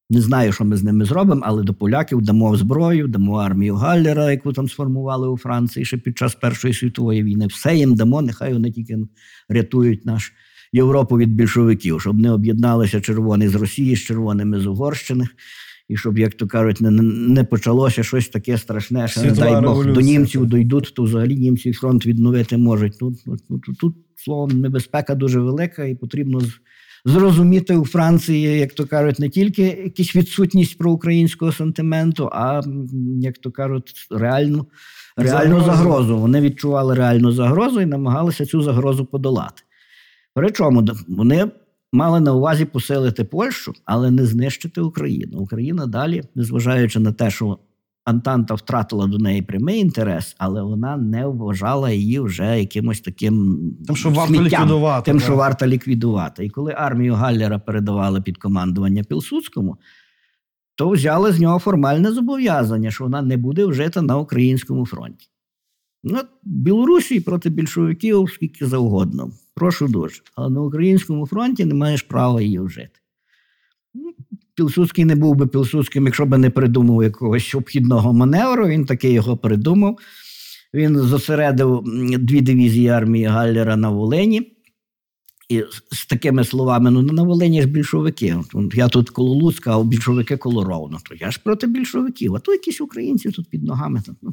Не знаю, що ми з ними зробимо, але до поляків дамо зброю, дамо армію Галлера, яку там сформували у Франції ще під час Першої світової війни. Все їм дамо, нехай вони тільки рятують нашу Європу від більшовиків, щоб не об'єдналися червоні з Росії, з червоними з Угорщини. І щоб, як то кажуть, не, не почалося щось таке страшне, що, не дай Бог, до німців дійдуть, то взагалі німці фронт відновити можуть. Тут, тут, тут словом, небезпека дуже велика і потрібно... зрозуміти у Франції, як то кажуть, не тільки якісь відсутність проукраїнського сантименту, а, як то кажуть, реальну, реальну загрозу. загрозу. Вони відчували реальну загрозу і намагалися цю загрозу подолати. Причому вони мали на увазі посилити Польщу, але не знищити Україну. Україна далі, незважаючи на те, що Антанта втратила до неї прямий інтерес, але вона не вважала її вже якимось таким тим, що варто ліквідувати. Тим, що варто ліквідувати. І коли армію Галлера передавали під командування Пілсудському, то взяли з нього формальне зобов'язання, що вона не буде вжита на українському фронті. Ну, Білорусі проти більшовиків скільки завгодно. Прошу дуже. Але на українському фронті не маєш права її вжити. Пілсудський не був би Пілсудським, якщо б не придумав якогось обхідного маневру, він таки його придумав. Він зосередив дві дивізії армії Галлера на Волині. І з такими словами, ну на Волині ж більшовики. Я тут коло Луцька, а більшовики коло Ровно. То я ж проти більшовиків, а то якісь українці тут під ногами. Там, ну,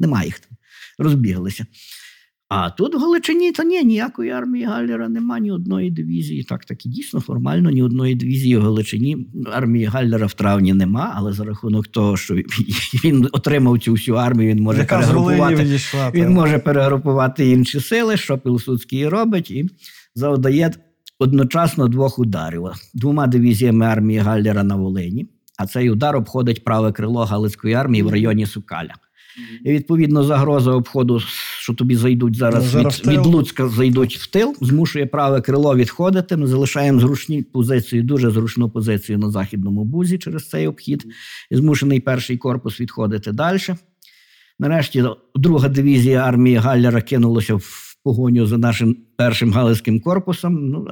нема їх там, розбіглися. А тут в Галичині, та ні, ніякої армії Галлера нема, ні одної дивізії. Так, так і дійсно, формально, ні одної дивізії в Галичині армії Галлера в травні нема, але за рахунок того, що він отримав цю всю армію, він може, перегрупувати, він може перегрупувати інші сили, що Пілсудський робить, і завдає одночасно двох ударів. Двома дивізіями армії Галлера на Волині, а цей удар обходить праве крило Галицької армії в районі Сукаля. І, відповідно, загроза обходу, що тобі зайдуть зараз, зараз від, від Луцька зайдуть в тил, змушує праве крило відходити. Ми залишаємо зручну позицію, дуже зручну позицію на Західному Бузі через цей обхід. І змушений перший корпус відходити далі. Нарешті друга дивізія армії Галлера кинулася в погоню за нашим першим галицьким корпусом. Ну,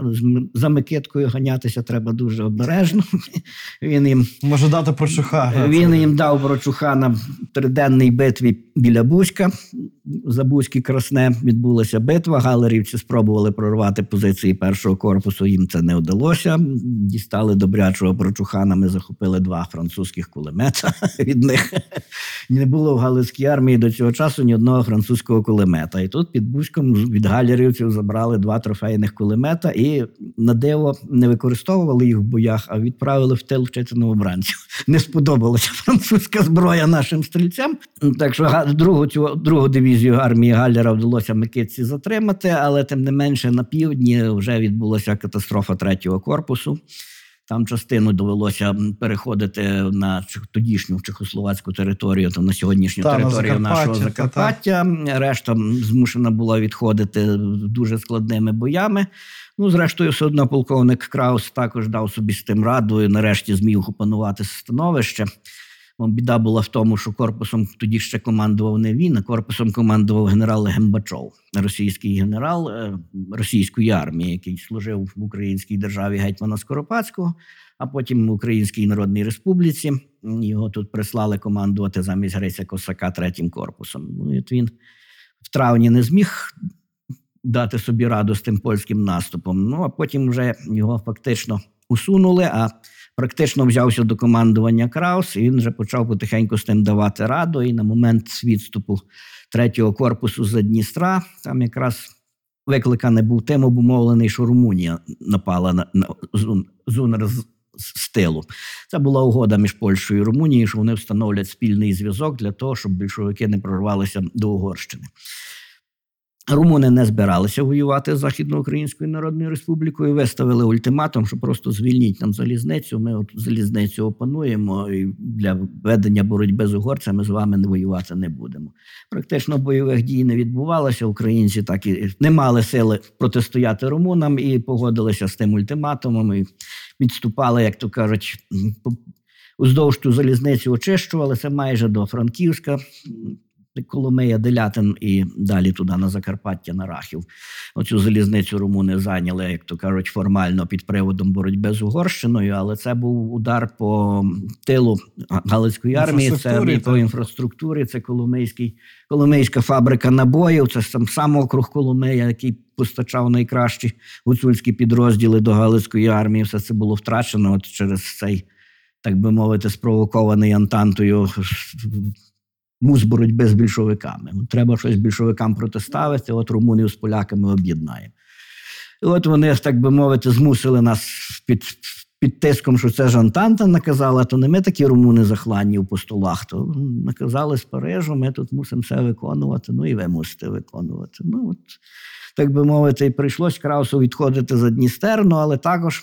за Микиткою ганятися треба дуже обережно. Він їм, може дати прочуха. Він їм дав прочуха на триденній битві біля Бузька. За Бузьки Красне відбулася битва. Галерівці спробували прорвати позиції першого корпусу, їм це не вдалося. Дістали добрячого прочухана, ми захопили два французьких кулемета від них. Не було в галицькій армії до цього часу ні одного французького кулемета. І тут під Бузьком від галерівців забрали брали два трофейних кулемета і, на диво, не використовували їх в боях, а відправили в тил вчити новобранців. Не сподобалася французька зброя нашим стрільцям. Так що другу, цю, другу дивізію армії Галлера вдалося Микитці затримати, але, тим не менше, на півдні вже відбулася катастрофа третього корпусу. Там частину довелося переходити на тодішню чехословацьку територію, там на сьогоднішню та, територію на Закарпаття, нашого Закарпаття. Та, та. Решта змушена була відходити дуже складними боями. Ну, зрештою, все одно полковник Краус також дав собі з тим раду і нарешті зміг опанувати становище. Біда була в тому, що корпусом тоді ще командував не він, а корпусом командував генерал Гембачов, російський генерал російської армії, який служив в українській державі гетьмана Скоропадського, а потім в Українській Народній Республіці. Його тут прислали командувати замість Гриця Косака третім корпусом. Ну, і от він в травні не зміг дати собі раду з тим польським наступом. Ну, а потім вже його фактично усунули, а практично взявся до командування Краус, і він вже почав потихеньку з тим давати раду. І на момент відступу третього корпусу за Дністра, там якраз викликаний був тим обумовлений, що Румунія напала на, на Зун, Зунер з, з тилу. Це була угода між Польщею і Румунією, що вони встановлять спільний зв'язок для того, щоб більшовики не прорвалися до Угорщини. Румуни не збиралися воювати з Західноукраїнською Народною Республікою, виставили ультиматум, що просто звільніть нам залізницю, ми от залізницю опануємо, і для ведення боротьби з угорцями з вами не воювати не будемо. Практично бойових дій не відбувалося, українці так і не мали сили протистояти румунам, і погодилися з тим ультиматумом, і відступали, як то кажуть, уздовж ту залізницю очищували, це майже до Франківська, Коломия, Делятин і далі туди на Закарпаття, на Рахів. Оцю залізницю румуни зайняли, як то кажуть, формально під приводом боротьби з Угорщиною, але це був удар по тилу Галицької армії, це по інфраструктурі, це Коломийський, Коломийська фабрика набоїв, це сам, сам округ Коломия, який постачав найкращі гуцульські підрозділи до Галицької армії. Все це було втрачено от через цей, так би мовити, спровокований Антантою мус боротьби з більшовиками. Треба щось більшовикам протиставити, от румунів з поляками об'єднаємо. І от вони, так би мовити, змусили нас під, під тиском, що це ж Антанта наказала, то не ми такі румуни захланні в постулах, то наказали з Парижу, ми тут мусимо все виконувати, ну і ви мусите виконувати. Ну от, так би мовити, і прийшлось Краусу відходити за Дністерну, але також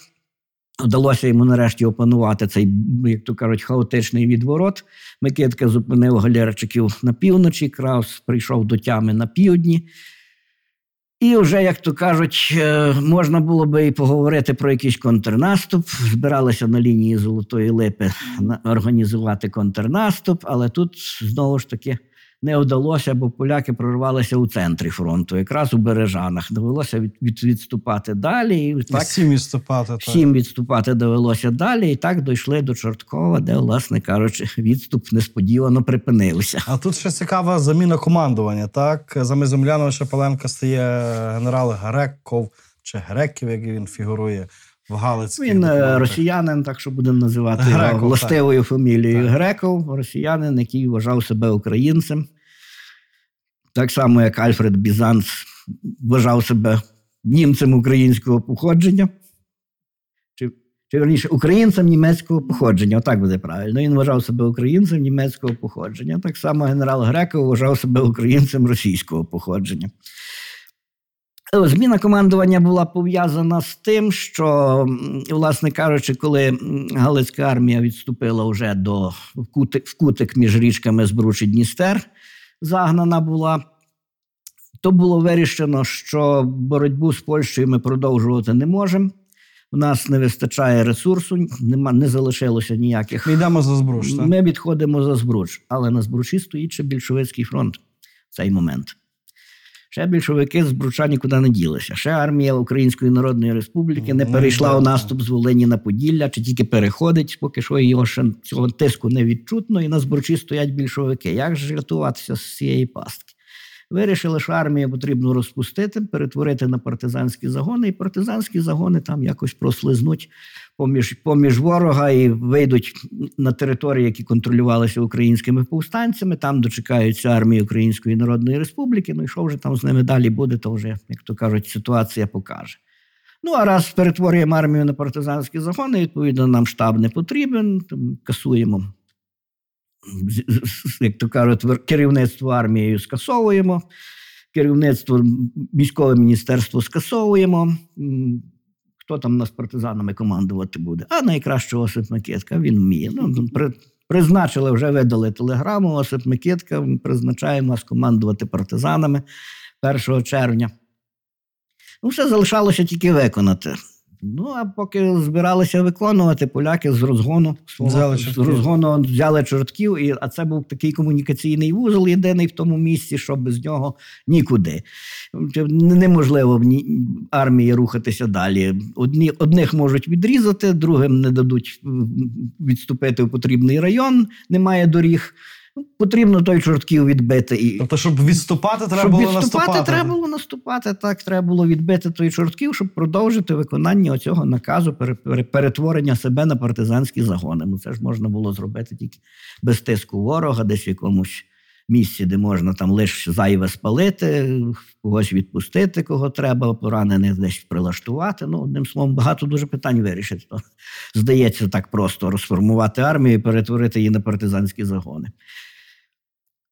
вдалося йому нарешті опанувати цей, як то кажуть, хаотичний відворот. Микитка зупинив галерчиків на півночі, Краус прийшов до тями на півдні. І вже, як то кажуть, можна було би і поговорити про якийсь контрнаступ. Збиралися на лінії Золотої Липи організувати контрнаступ, але тут знову ж таки не вдалося, бо поляки прорвалися у центрі фронту, якраз у Бережанах. Довелося від, від, відступати далі. І так, всім відступати. Всім відступати довелося далі. І так дійшли до Чорткова, де, власне кажучи, відступ несподівано припинився. А тут ще цікава заміна командування, так? Замість Омеляновича Павленка стає генерал Греков, чи Греків, як він фігурує в Галицькій. Він документах. Росіянин, так що будемо називати Греков, його властивою так. Фамілією так. Греков, росіянин, який вважав себе українцем. Так само, як Альфред Бізанц вважав себе німцем українського походження, чи, чи верніше, українцем німецького походження, отак буде правильно. Він вважав себе українцем німецького походження. Так само генерал Греков вважав себе українцем російського походження. Зміна командування була пов'язана з тим, що, власне кажучи, коли Галицька армія відступила вже до в кутик між річками Збруч і Дністер, загнана була, то було вирішено, що боротьбу з Польщею ми продовжувати не можемо. У нас не вистачає ресурсу, нема, не залишилося ніяких. Ми йдемо за Збруч, так? Ми відходимо за Збруч, але на Збручі стоїть ще більшовицький фронт в цей момент. Ще більшовики з Бруча нікуди не ділися. Ще армія Української Народної Республіки не перейшла у наступ з Волині на Поділля, чи тільки переходить, поки що його ще цього тиску не відчутно, і на Збручі стоять більшовики. Як же рятуватися з цієї пастки? Вирішили, що армію потрібно розпустити, перетворити на партизанські загони, і партизанські загони там якось прослизнуть поміж, поміж ворога і вийдуть на території, які контролювалися українськими повстанцями, там дочекаються армії Української Народної Республіки, ну і що вже там з ними далі буде, то вже, як то кажуть, ситуація покаже. Ну, а раз перетворюємо армію на партизанські загони, відповідно, нам штаб не потрібен, касуємо, як то кажуть, керівництво армією скасовуємо, керівництво військове міністерство скасовуємо. Хто там нас партизанами командувати буде? А найкраще Осип Микітка, він вміє. Ну, призначили, вже видали телеграму, Осип Микітка, призначаємо нас командувати партизанами першого червня. Ну, все залишалося тільки виконати. Ну, а поки збиралися виконувати, поляки з розгону взяли, з розгону взяли Чортків, і, а це був такий комунікаційний вузол, єдиний в тому місці, що без нього нікуди. Неможливо армії рухатися далі. Одні, одних можуть відрізати, другим не дадуть відступити в потрібний район, немає доріг. потрібно той Чортків відбити. І... Тобто, щоб відступати, треба щоб було відступати, наступати? Щоб відступати, треба було наступати, так, треба було відбити той Чортків, щоб продовжити виконання оцього наказу перетворення себе на партизанські загони. Бо це ж можна було зробити тільки без тиску ворога, десь в якомусь місці, де можна там лише зайве спалити, когось відпустити, кого треба, поранених десь прилаштувати. Ну, одним словом, багато дуже питань вирішить. То, здається, так просто розформувати армію і перетворити її на партизанські загони.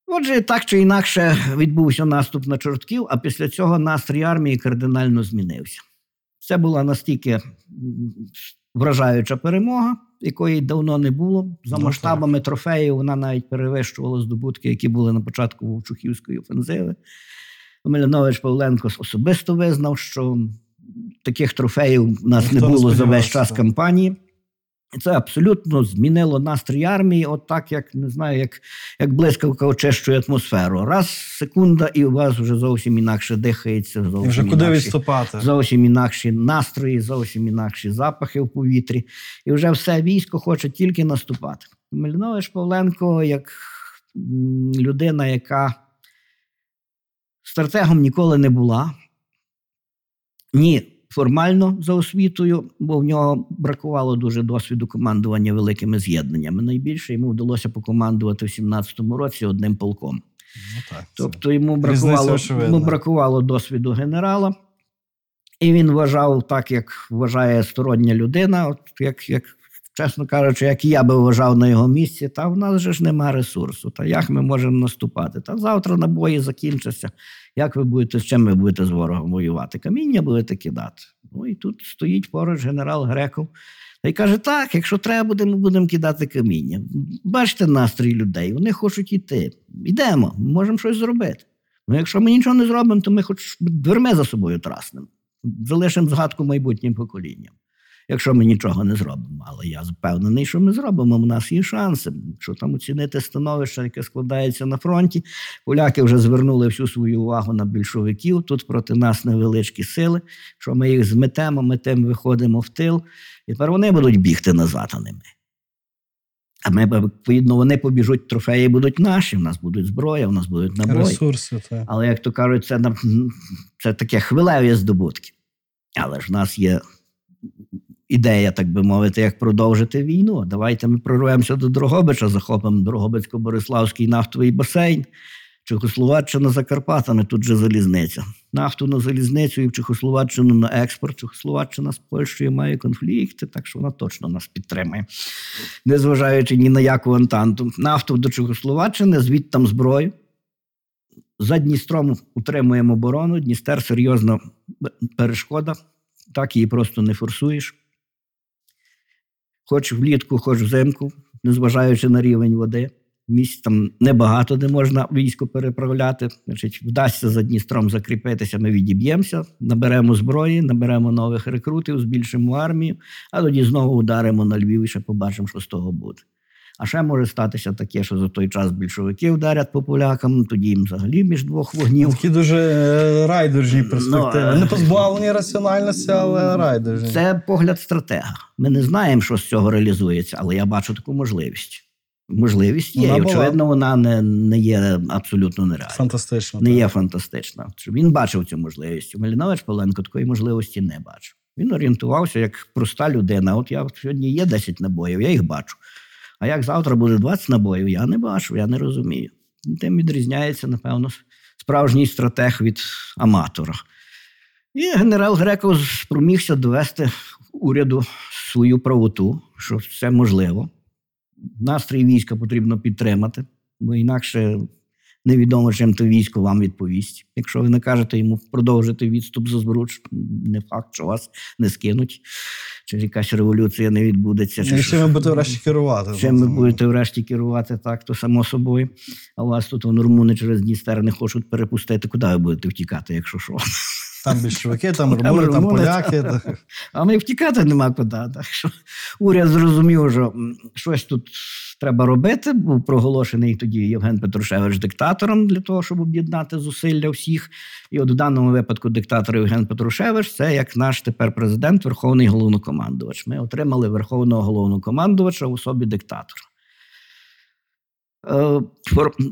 Отже, так чи інакше відбувся наступ на Чортків, а після цього настрій армії кардинально змінився. Це була настільки вражаюча перемога, якої давно не було. За масштабами трофеїв вона навіть перевищувала здобутки, які були на початку Вовчухівської офензиви. Омелянович Павленко особисто визнав, що таких трофеїв у нас не було за весь час кампанії. І це абсолютно змінило настрій армії, от так, як, не знаю, як, як блискавка очищує атмосферу. Раз, секунда, і у вас вже зовсім інакше дихається, зовсім, вже куди інакші, відступати? Зовсім інакші настрої, зовсім інакші запахи в повітрі. І вже все військо хоче тільки наступати. Мельнович Павленко, як людина, яка стратегом ніколи не була, ні, формально за освітою, бо в нього бракувало дуже досвіду командування великими з'єднаннями. Найбільше йому вдалося покомандувати в сімнадцятому році одним полком. Ну, так, тобто йому бракувало, йому бракувало досвіду генерала. І він вважав так, як вважає стороння людина, от як, як, чесно кажучи, як я би вважав на його місці, та в нас же ж нема ресурсу, та як ми можемо наступати, та завтра набої закінчаться, як ви будете, з чим ви будете з ворогом воювати, каміння будете кидати. Ну і тут стоїть поруч генерал Греков, та й каже, так, якщо треба буде, ми будемо кидати каміння. Бачите настрій людей, вони хочуть йти, йдемо, можемо щось зробити. Ну якщо ми нічого не зробимо, то ми хоч дверми за собою траснемо, залишимо згадку майбутнім поколінням. Якщо ми нічого не зробимо, але я впевнений, що ми зробимо, у нас є шанси. Якщо там оцінити становище, яке складається на фронті, поляки вже звернули всю свою увагу на більшовиків, тут проти нас невеличкі сили, що ми їх зметемо, ми тим виходимо в тил, і тепер вони будуть бігти назад, а не ми. А ми, відповідно, вони побіжуть, трофеї будуть наші, в нас будуть зброя, в нас будуть набої. Ресурси, так. Але, як то кажуть, це, це таке хвилеві здобутки. Але ж в нас є... ідея, так би мовити, як продовжити війну. Давайте ми прорвемося до Дрогобича, захопимо Дрогобицько-Бориславський нафтовий басейн, Чехословаччина за Карпатами, тут же залізниця. Нафту на залізницю і в Чехословаччину на експорт. Чехословаччина з Польщею має конфлікти, так що вона точно нас підтримає, незважаючи ні на яку антанту. Нафту до Чехословаччини, звідти там зброю. За Дністром утримуємо оборону. Дністер – серйозна перешкода. Так її просто не форсуєш. Хоч влітку, хоч взимку, незважаючи на рівень води. Місць там небагато, де можна військо переправляти. Значить, вдасться за Дністром закріпитися, ми відіб'ємося, наберемо зброї, наберемо нових рекрутів, збільшимо армію, а тоді знову ударимо на Львів і ще побачимо, що з того буде. А ще може статися таке, що за той час більшовики вдарять по полякам, тоді їм взагалі між двох вогнів. Такі дуже райдужні перспективи. Ну, не позбавлені раціональності, але райдужні. Це погляд стратега. Ми не знаємо, що з цього реалізується, але я бачу таку можливість. Можливість є. Вона очевидно, вона не, не є абсолютно нереальна. Фантастична. Не так. Є фантастична. Він бачив цю можливість. Омелянович Павленко такої можливості не бачив. Він орієнтувався як проста людина. От я сьогодні є десять набоїв, я їх бачу. А як завтра буде двадцять набоїв, я не бачу, я не розумію. Тим відрізняється, напевно, справжній стратег від аматора. І генерал Греков спромігся довести уряду свою правоту, що це можливо. Настрій війська потрібно підтримати, бо інакше невідомо, чим то військо вам відповість. Якщо ви накажете йому продовжити відступ за Збруч, не факт, що вас не скинуть. Чи якась революція не відбудеться. Чи чим ви будете врешті керувати? Чим ви будете врешті керувати, так, то само собою. А вас тут в румуни через Дністер не хочуть перепустити. Куди ви будете втікати, якщо що? Там більшовики, там румуни, там, там поляки. Та. Та. А ми втікати нема куди. Так що уряд зрозумів, що щось тут треба робити. Був проголошений тоді Євген Петрушевич диктатором для того, щоб об'єднати зусилля всіх. І от в даному випадку диктатор Євген Петрушевич – це як наш тепер президент, верховний головнокомандувач. Ми отримали верховного головнокомандувача в особі диктатора.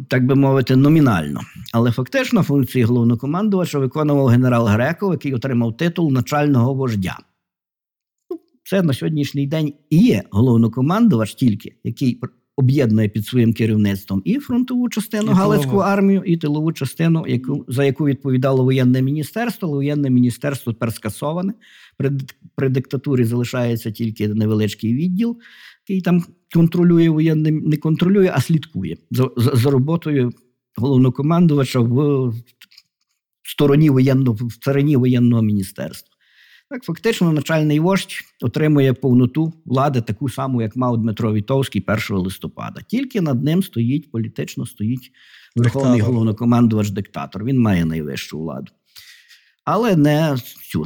так би мовити, номінально. Але фактично функції головнокомандувача виконував генерал Греков, який отримав титул начального вождя. Це на сьогоднішній день і є головнокомандувач тільки, який об'єднує під своїм керівництвом і фронтову частину, і Галицьку армію, і тилову частину, яку, за яку відповідало воєнне міністерство. Але воєнне міністерство тепер скасоване. При, при диктатурі залишається тільки невеличкий відділ, який там контролює воєнне, не контролює, а слідкує за, за, за роботою головнокомандувача в стороні воєнного, в царині воєнного міністерства. Так, фактично, начальний вождь отримує повноту влади, таку саму, як мав Дмитро Вітовський першого листопада. Тільки над ним стоїть, політично стоїть верховний головнокомандувач-диктатор. Він має найвищу владу. Але не,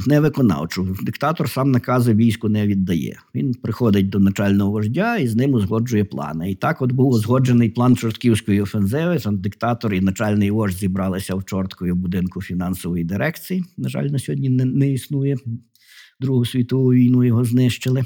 не виконавчу. Диктатор сам накази війську не віддає. Він приходить до начального вождя і з ним узгоджує плани. І так от був узгоджений план Чортківської офензиви. Там диктатор і начальний вождь зібралися в Чорткові в будинку фінансової дирекції. На жаль, на сьогодні не, не існує. Другу світову війну його знищили.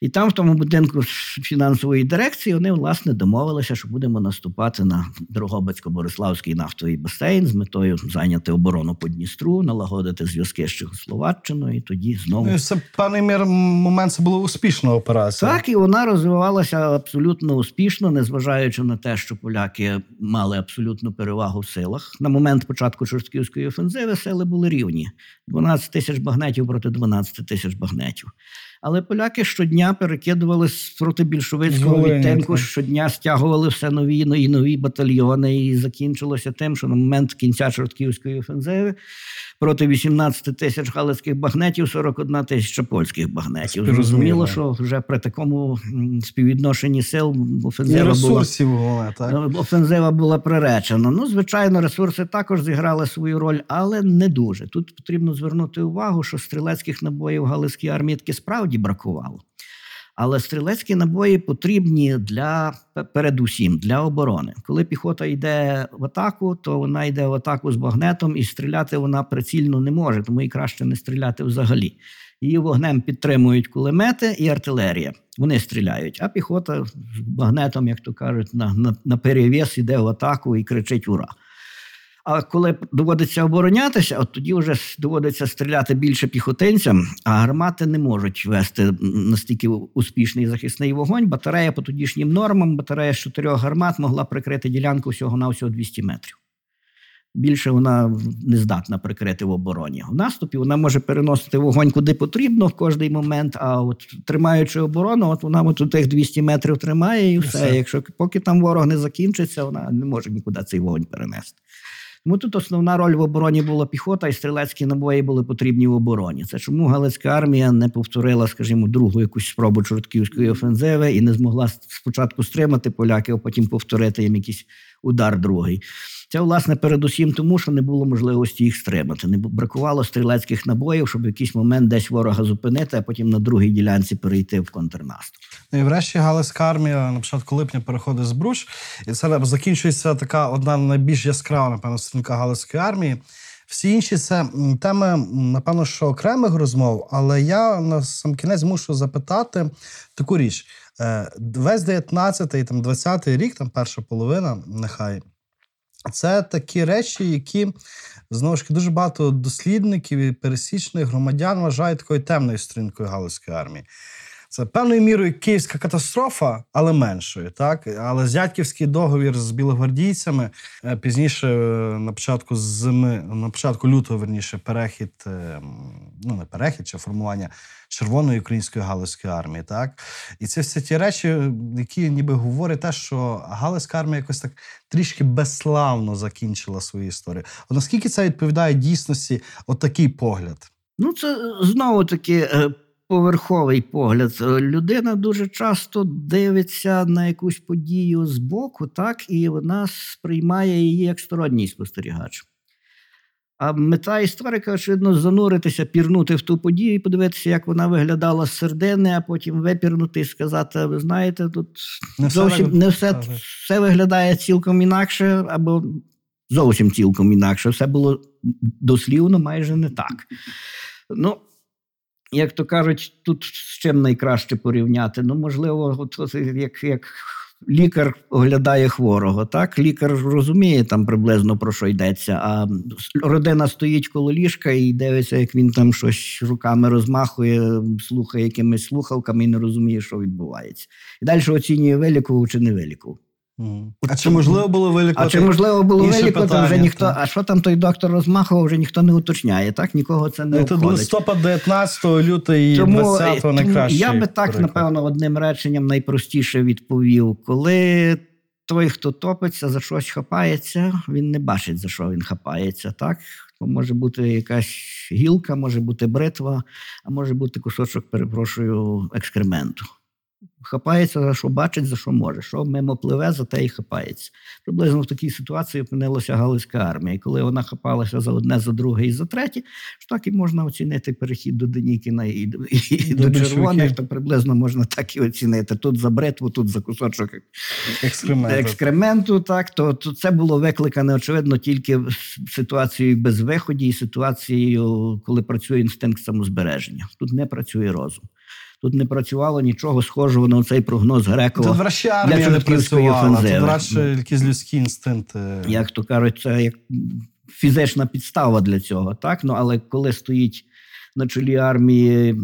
І там, в тому будинку фінансової дирекції, вони, власне, домовилися, що будемо наступати на Дрогобицько-Бориславський нафтовий басейн з метою зайняти оборону по Дністру, налагодити зв'язки з Чехословаччиною, і тоді знову... Це, певний момент, це була успішна операція. Так, і вона розвивалася абсолютно успішно, незважаючи на те, що поляки мали абсолютну перевагу в силах. На момент початку Чортківської офензиви сили були рівні. дванадцять тисяч багнетів проти дванадцяти тисяч багнетів. Але поляки щодня перекидували проти більшовицького відтинку, щодня стягували все нові і нові батальйони. І закінчилося тим, що на момент кінця Чортківської офензиви проти вісімнадцяти тисяч галицьких багнетів сорок одна тисяча польських багнетів. Зрозуміло, що вже при такому співвідношенні сил офензива була, була, так? офензива була приречена. Ну, звичайно, ресурси також зіграли свою роль, але не дуже. Тут потрібно звернути увагу, що стрілецьких набоїв галицькій армії таки справді бракувало. Але стрілецькі набої потрібні для, передусім для оборони. Коли піхота йде в атаку, то вона йде в атаку з багнетом, і стріляти вона прицільно не може, тому і краще не стріляти взагалі. Її вогнем підтримують кулемети і артилерія. Вони стріляють, а піхота з багнетом, як то кажуть, на, на, на перев'яз йде в атаку і кричить «Ура!». А коли доводиться оборонятися, от тоді вже доводиться стріляти більше піхотинцям, а гармати не можуть вести настільки успішний захисний вогонь. Батарея по тодішнім нормам, батарея з чотирьох гармат могла прикрити ділянку всього-навсього двісті метрів. Більше вона не здатна прикрити в обороні. В наступі вона може переносити вогонь куди потрібно в кожний момент, а от тримаючи оборону, от вона от у тих двісті метрів тримає і все. все. Якщо поки там ворог не закінчиться, вона не може нікуди цей вогонь перенести. Тому тут основна роль в обороні була піхота, і стрілецькі набої були потрібні в обороні. Це чому Галицька армія не повторила, скажімо, другу якусь спробу Чортківської офензиви і не змогла спочатку стримати поляків, а потім повторити їм якийсь удар другий. Це, власне, передусім тому, що не було можливості їх стримати. Не бракувало стрілецьких набоїв, щоб в якийсь момент десь ворога зупинити, а потім на другій ділянці перейти в контрнаступ. Ну і врешті Галицька армія на початку липня переходить з Бруч. І це закінчується така одна найбільш яскрава, напевно, сторінка Галицької армії. Всі інші це теми, напевно, що окремих розмов, але я на сам кінець мушу запитати таку річ. Весь дев'ятнадцятий, двадцятий рік, там перша половина, нехай, це такі речі, які, знову ж таки, дуже багато дослідників і пересічних громадян вважають такою темною сторінкою Галицької армії. Це певною мірою київська катастрофа, але меншою. Так? Але зятьківський договір з білогвардійцями, пізніше, на початку зими, на початку лютого, верніше, перехід, ну не перехід, чи формування Червоної української Галицької армії. Так? І це всі ті речі, які ніби говорять те, що Галицька армія якось так трішки безславно закінчила свою історію. А наскільки це відповідає дійсності отакий погляд? Ну це знову-таки... поверховий погляд. Людина дуже часто дивиться на якусь подію збоку, так, і вона сприймає її як сторонній спостерігач. А мета історика, очевидно, зануритися, пірнути в ту подію і подивитися, як вона виглядала з середини, а потім випірнути і сказати, ви знаєте, тут не зовсім все, не все, все виглядає цілком інакше, або зовсім цілком інакше. Все було дослівно майже не так. Ну, як то кажуть, тут з чим найкраще порівняти? Ну, можливо, от, як, як лікар оглядає хворого, так? Лікар розуміє там приблизно, про що йдеться, а родина стоїть коло ліжка і дивиться, як він там щось руками розмахує, слухає якимись слухавками і не розуміє, що відбувається. І далі оцінює, вилікував чи не вилікував. А чи можливо було вилікувати? А чи можливо було вилікувати, вже ніхто, так. А що там той доктор розмахував, вже ніхто не уточняє, так? Нікого це не обходить. Це листопад, дев'ятнадцятого лютого і двадцятого найкраще. Я би так, приклад. Напевно, одним реченням найпростіше відповів. Коли той, хто топиться, за щось хапається, він не бачить, за що він хапається, так? Може бути якась гілка, може бути бритва, а може бути кусочок, перепрошую, екскременту. Хапається, за що бачить, за що може. Що мимо пливе, за те і хапається. Приблизно в такій ситуації опинилася Галицька армія. І коли вона хапалася за одне, за друге і за третє, що так і можна оцінити перехід до Денікіна і, і, і до, до червоних, то приблизно можна так і оцінити. Тут за бритву, тут за кусочок екскременту. екскременту так, то, то це було викликане, очевидно, тільки ситуацією без виходу і ситуацією, коли працює інстинкт самозбереження. Тут не працює розум. Тут не працювало нічого схожого на цей прогноз Грекова. Тут врешті армія не працювала, тут радше якісь людські інстинкти. Як то кажуть, це як фізична підстава для цього, так? Ну, але коли стоїть на чолі армії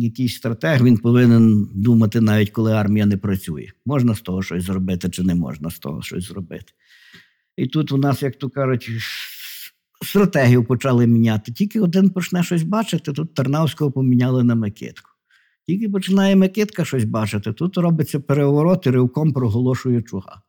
якийсь стратег, він повинен думати навіть, коли армія не працює. Можна з того щось зробити чи не можна з того щось зробити. І тут у нас, як то кажуть, стратегію почали міняти. Тільки один почне щось бачити, тут Тарнавського поміняли на Микитку. Тільки починає Микитка щось бачити, тут робиться переворот і ривком проголошує Чуга.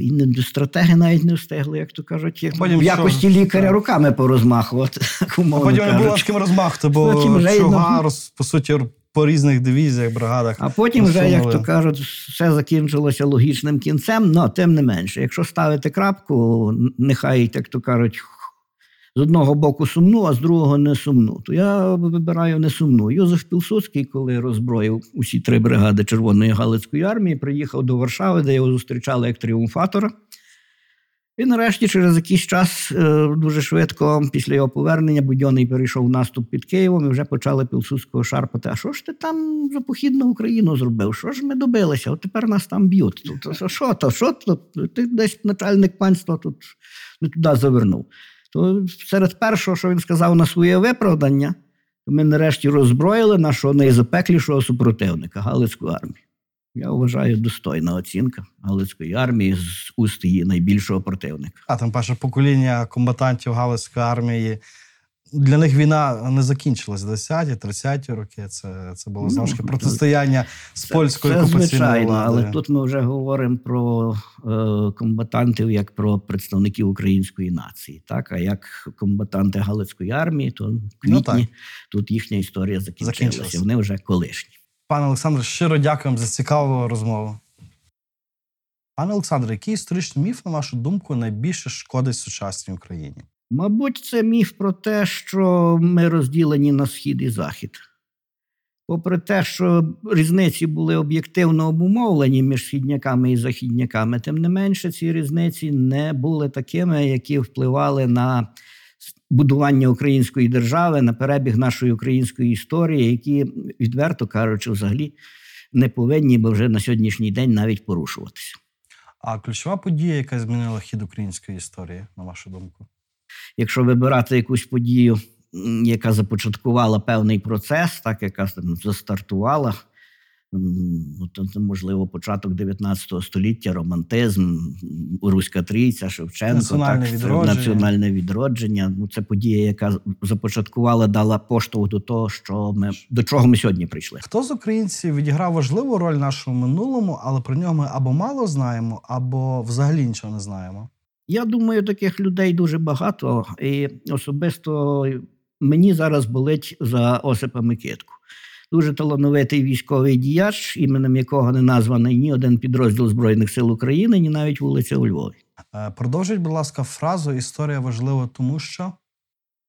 І не, стратеги навіть не встигли, як то кажуть, як в якості що? Лікаря руками порозмахувати. Умовно, а потім не було чим розмахувати, бо потім Чуга, роз, по суті, по різних дивізіях, бригадах. А потім вже, як то кажуть, все закінчилося логічним кінцем, але тим не менше. Якщо ставити крапку, нехай, як то кажуть, з одного боку сумну, а з другого не сумну. То я вибираю не сумну. Юзеф Пілсудський, коли роззброїв усі три бригади Червоної Галицької армії, приїхав до Варшави, де його зустрічали як тріумфатора. І нарешті через якийсь час, дуже швидко, після його повернення, Будьонний перейшов в наступ під Києвом і вже почали Пілсудського шарпати. А що ж ти там за похідну Україну зробив? Що ж ми добилися? От тепер нас там б'ють. Тобто, що то? Що то? Ти десь начальник панства тут не туди завернув. То серед першого, що він сказав на своє виправдання, ми нарешті роззброїли нашого найзапеклішого супротивника – Галицьку армію. Я вважаю, достойна оцінка Галицької армії з уст її найбільшого противника. А там перше покоління комбатантів Галицької армії, для них війна не закінчилась десяті, тридцяті роки. Це, це було, знову ж таки, протистояння з це, польською окупаційною владою. Це звичайно, але тут ми вже говоримо про е, комбатантів як про представників української нації. Так? А як комбатанти Галицької армії, то в квітні ну, тут їхня історія закінчилася. закінчилася. Вони вже колишні. Пане Олександре, щиро дякуємо за цікаву розмову. Пане Олександре, який історичний міф, на вашу думку, найбільше шкодить сучасній Україні? Мабуть, це міф про те, що ми розділені на Схід і Захід. Попри те, що різниці були об'єктивно обумовлені між східняками і західняками, тим не менше ці різниці не були такими, які впливали на будування української держави, на перебіг нашої української історії, які, відверто кажучи, взагалі не повинні, бо вже на сьогоднішній день навіть порушуватися. А ключова подія, яка змінила хід української історії, на вашу думку? Якщо вибирати якусь подію, яка започаткувала певний процес, так, яка там застартувала, то, можливо, початок дев'ятнадцятого століття, романтизм, Руська Трійця, Шевченко, національне, так, відродження. національне відродження. Ну, це подія, яка започаткувала, дала поштовх до того, що ми, до чого ми сьогодні прийшли. Хто з українців відіграв важливу роль в нашому минулому, але про нього ми або мало знаємо, або взагалі нічого не знаємо? Я думаю, таких людей дуже багато, і особисто мені зараз болить за Осипа Микітку. Дуже талановитий військовий діяч, іменем якого не названий ні один підрозділ Збройних сил України, ні навіть вулиця у Львові. Продовжіть, будь ласка, фразу «Історія важлива тому, що…»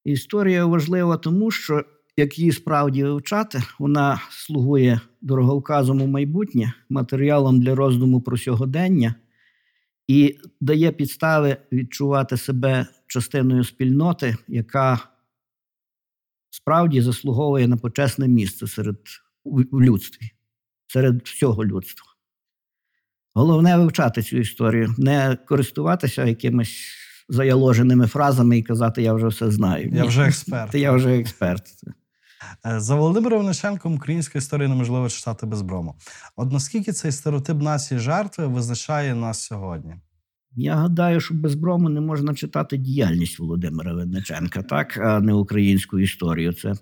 Історія важлива тому, що, як її справді вивчати, вона слугує дороговказом у майбутнє, матеріалом для роздуму про сьогодення, і дає підстави відчувати себе частиною спільноти, яка справді заслуговує на почесне місце серед у людстві, серед всього людства. Головне вивчати цю історію, не користуватися якимись заяложеними фразами і казати «я вже все знаю». Я вже експерт. Я вже експерт. За Володимиром Винниченком українську історію неможливо читати без брому. От наскільки цей стереотип нації жертви визначає нас сьогодні? Я гадаю, що без брому не можна читати діяльність Володимира Винниченка, так? А не українську історію. Це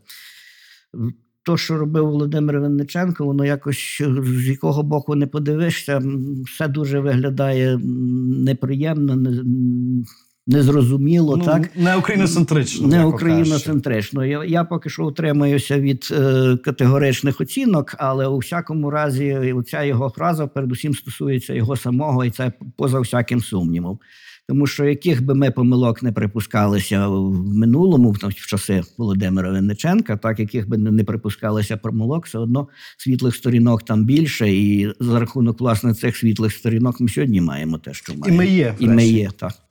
те, що робив Володимир Винниченко, воно якось, з якого боку не подивишся, все дуже виглядає неприємно, не... незрозуміло, ну, так? Не україноцентрично. Не україноцентрично. Я, я поки що утримаюся від е, категоричних оцінок, але у всякому разі ця його фраза передусім стосується його самого, і це поза всяким сумнівом. Тому що яких би ми помилок не припускалися в минулому, в часи Володимира Винниченка, так, яких би не припускалися помилок, все одно світлих сторінок там більше, і за рахунок, власне, цих світлих сторінок ми сьогодні маємо те, що маємо. І ми є. І ми є, так.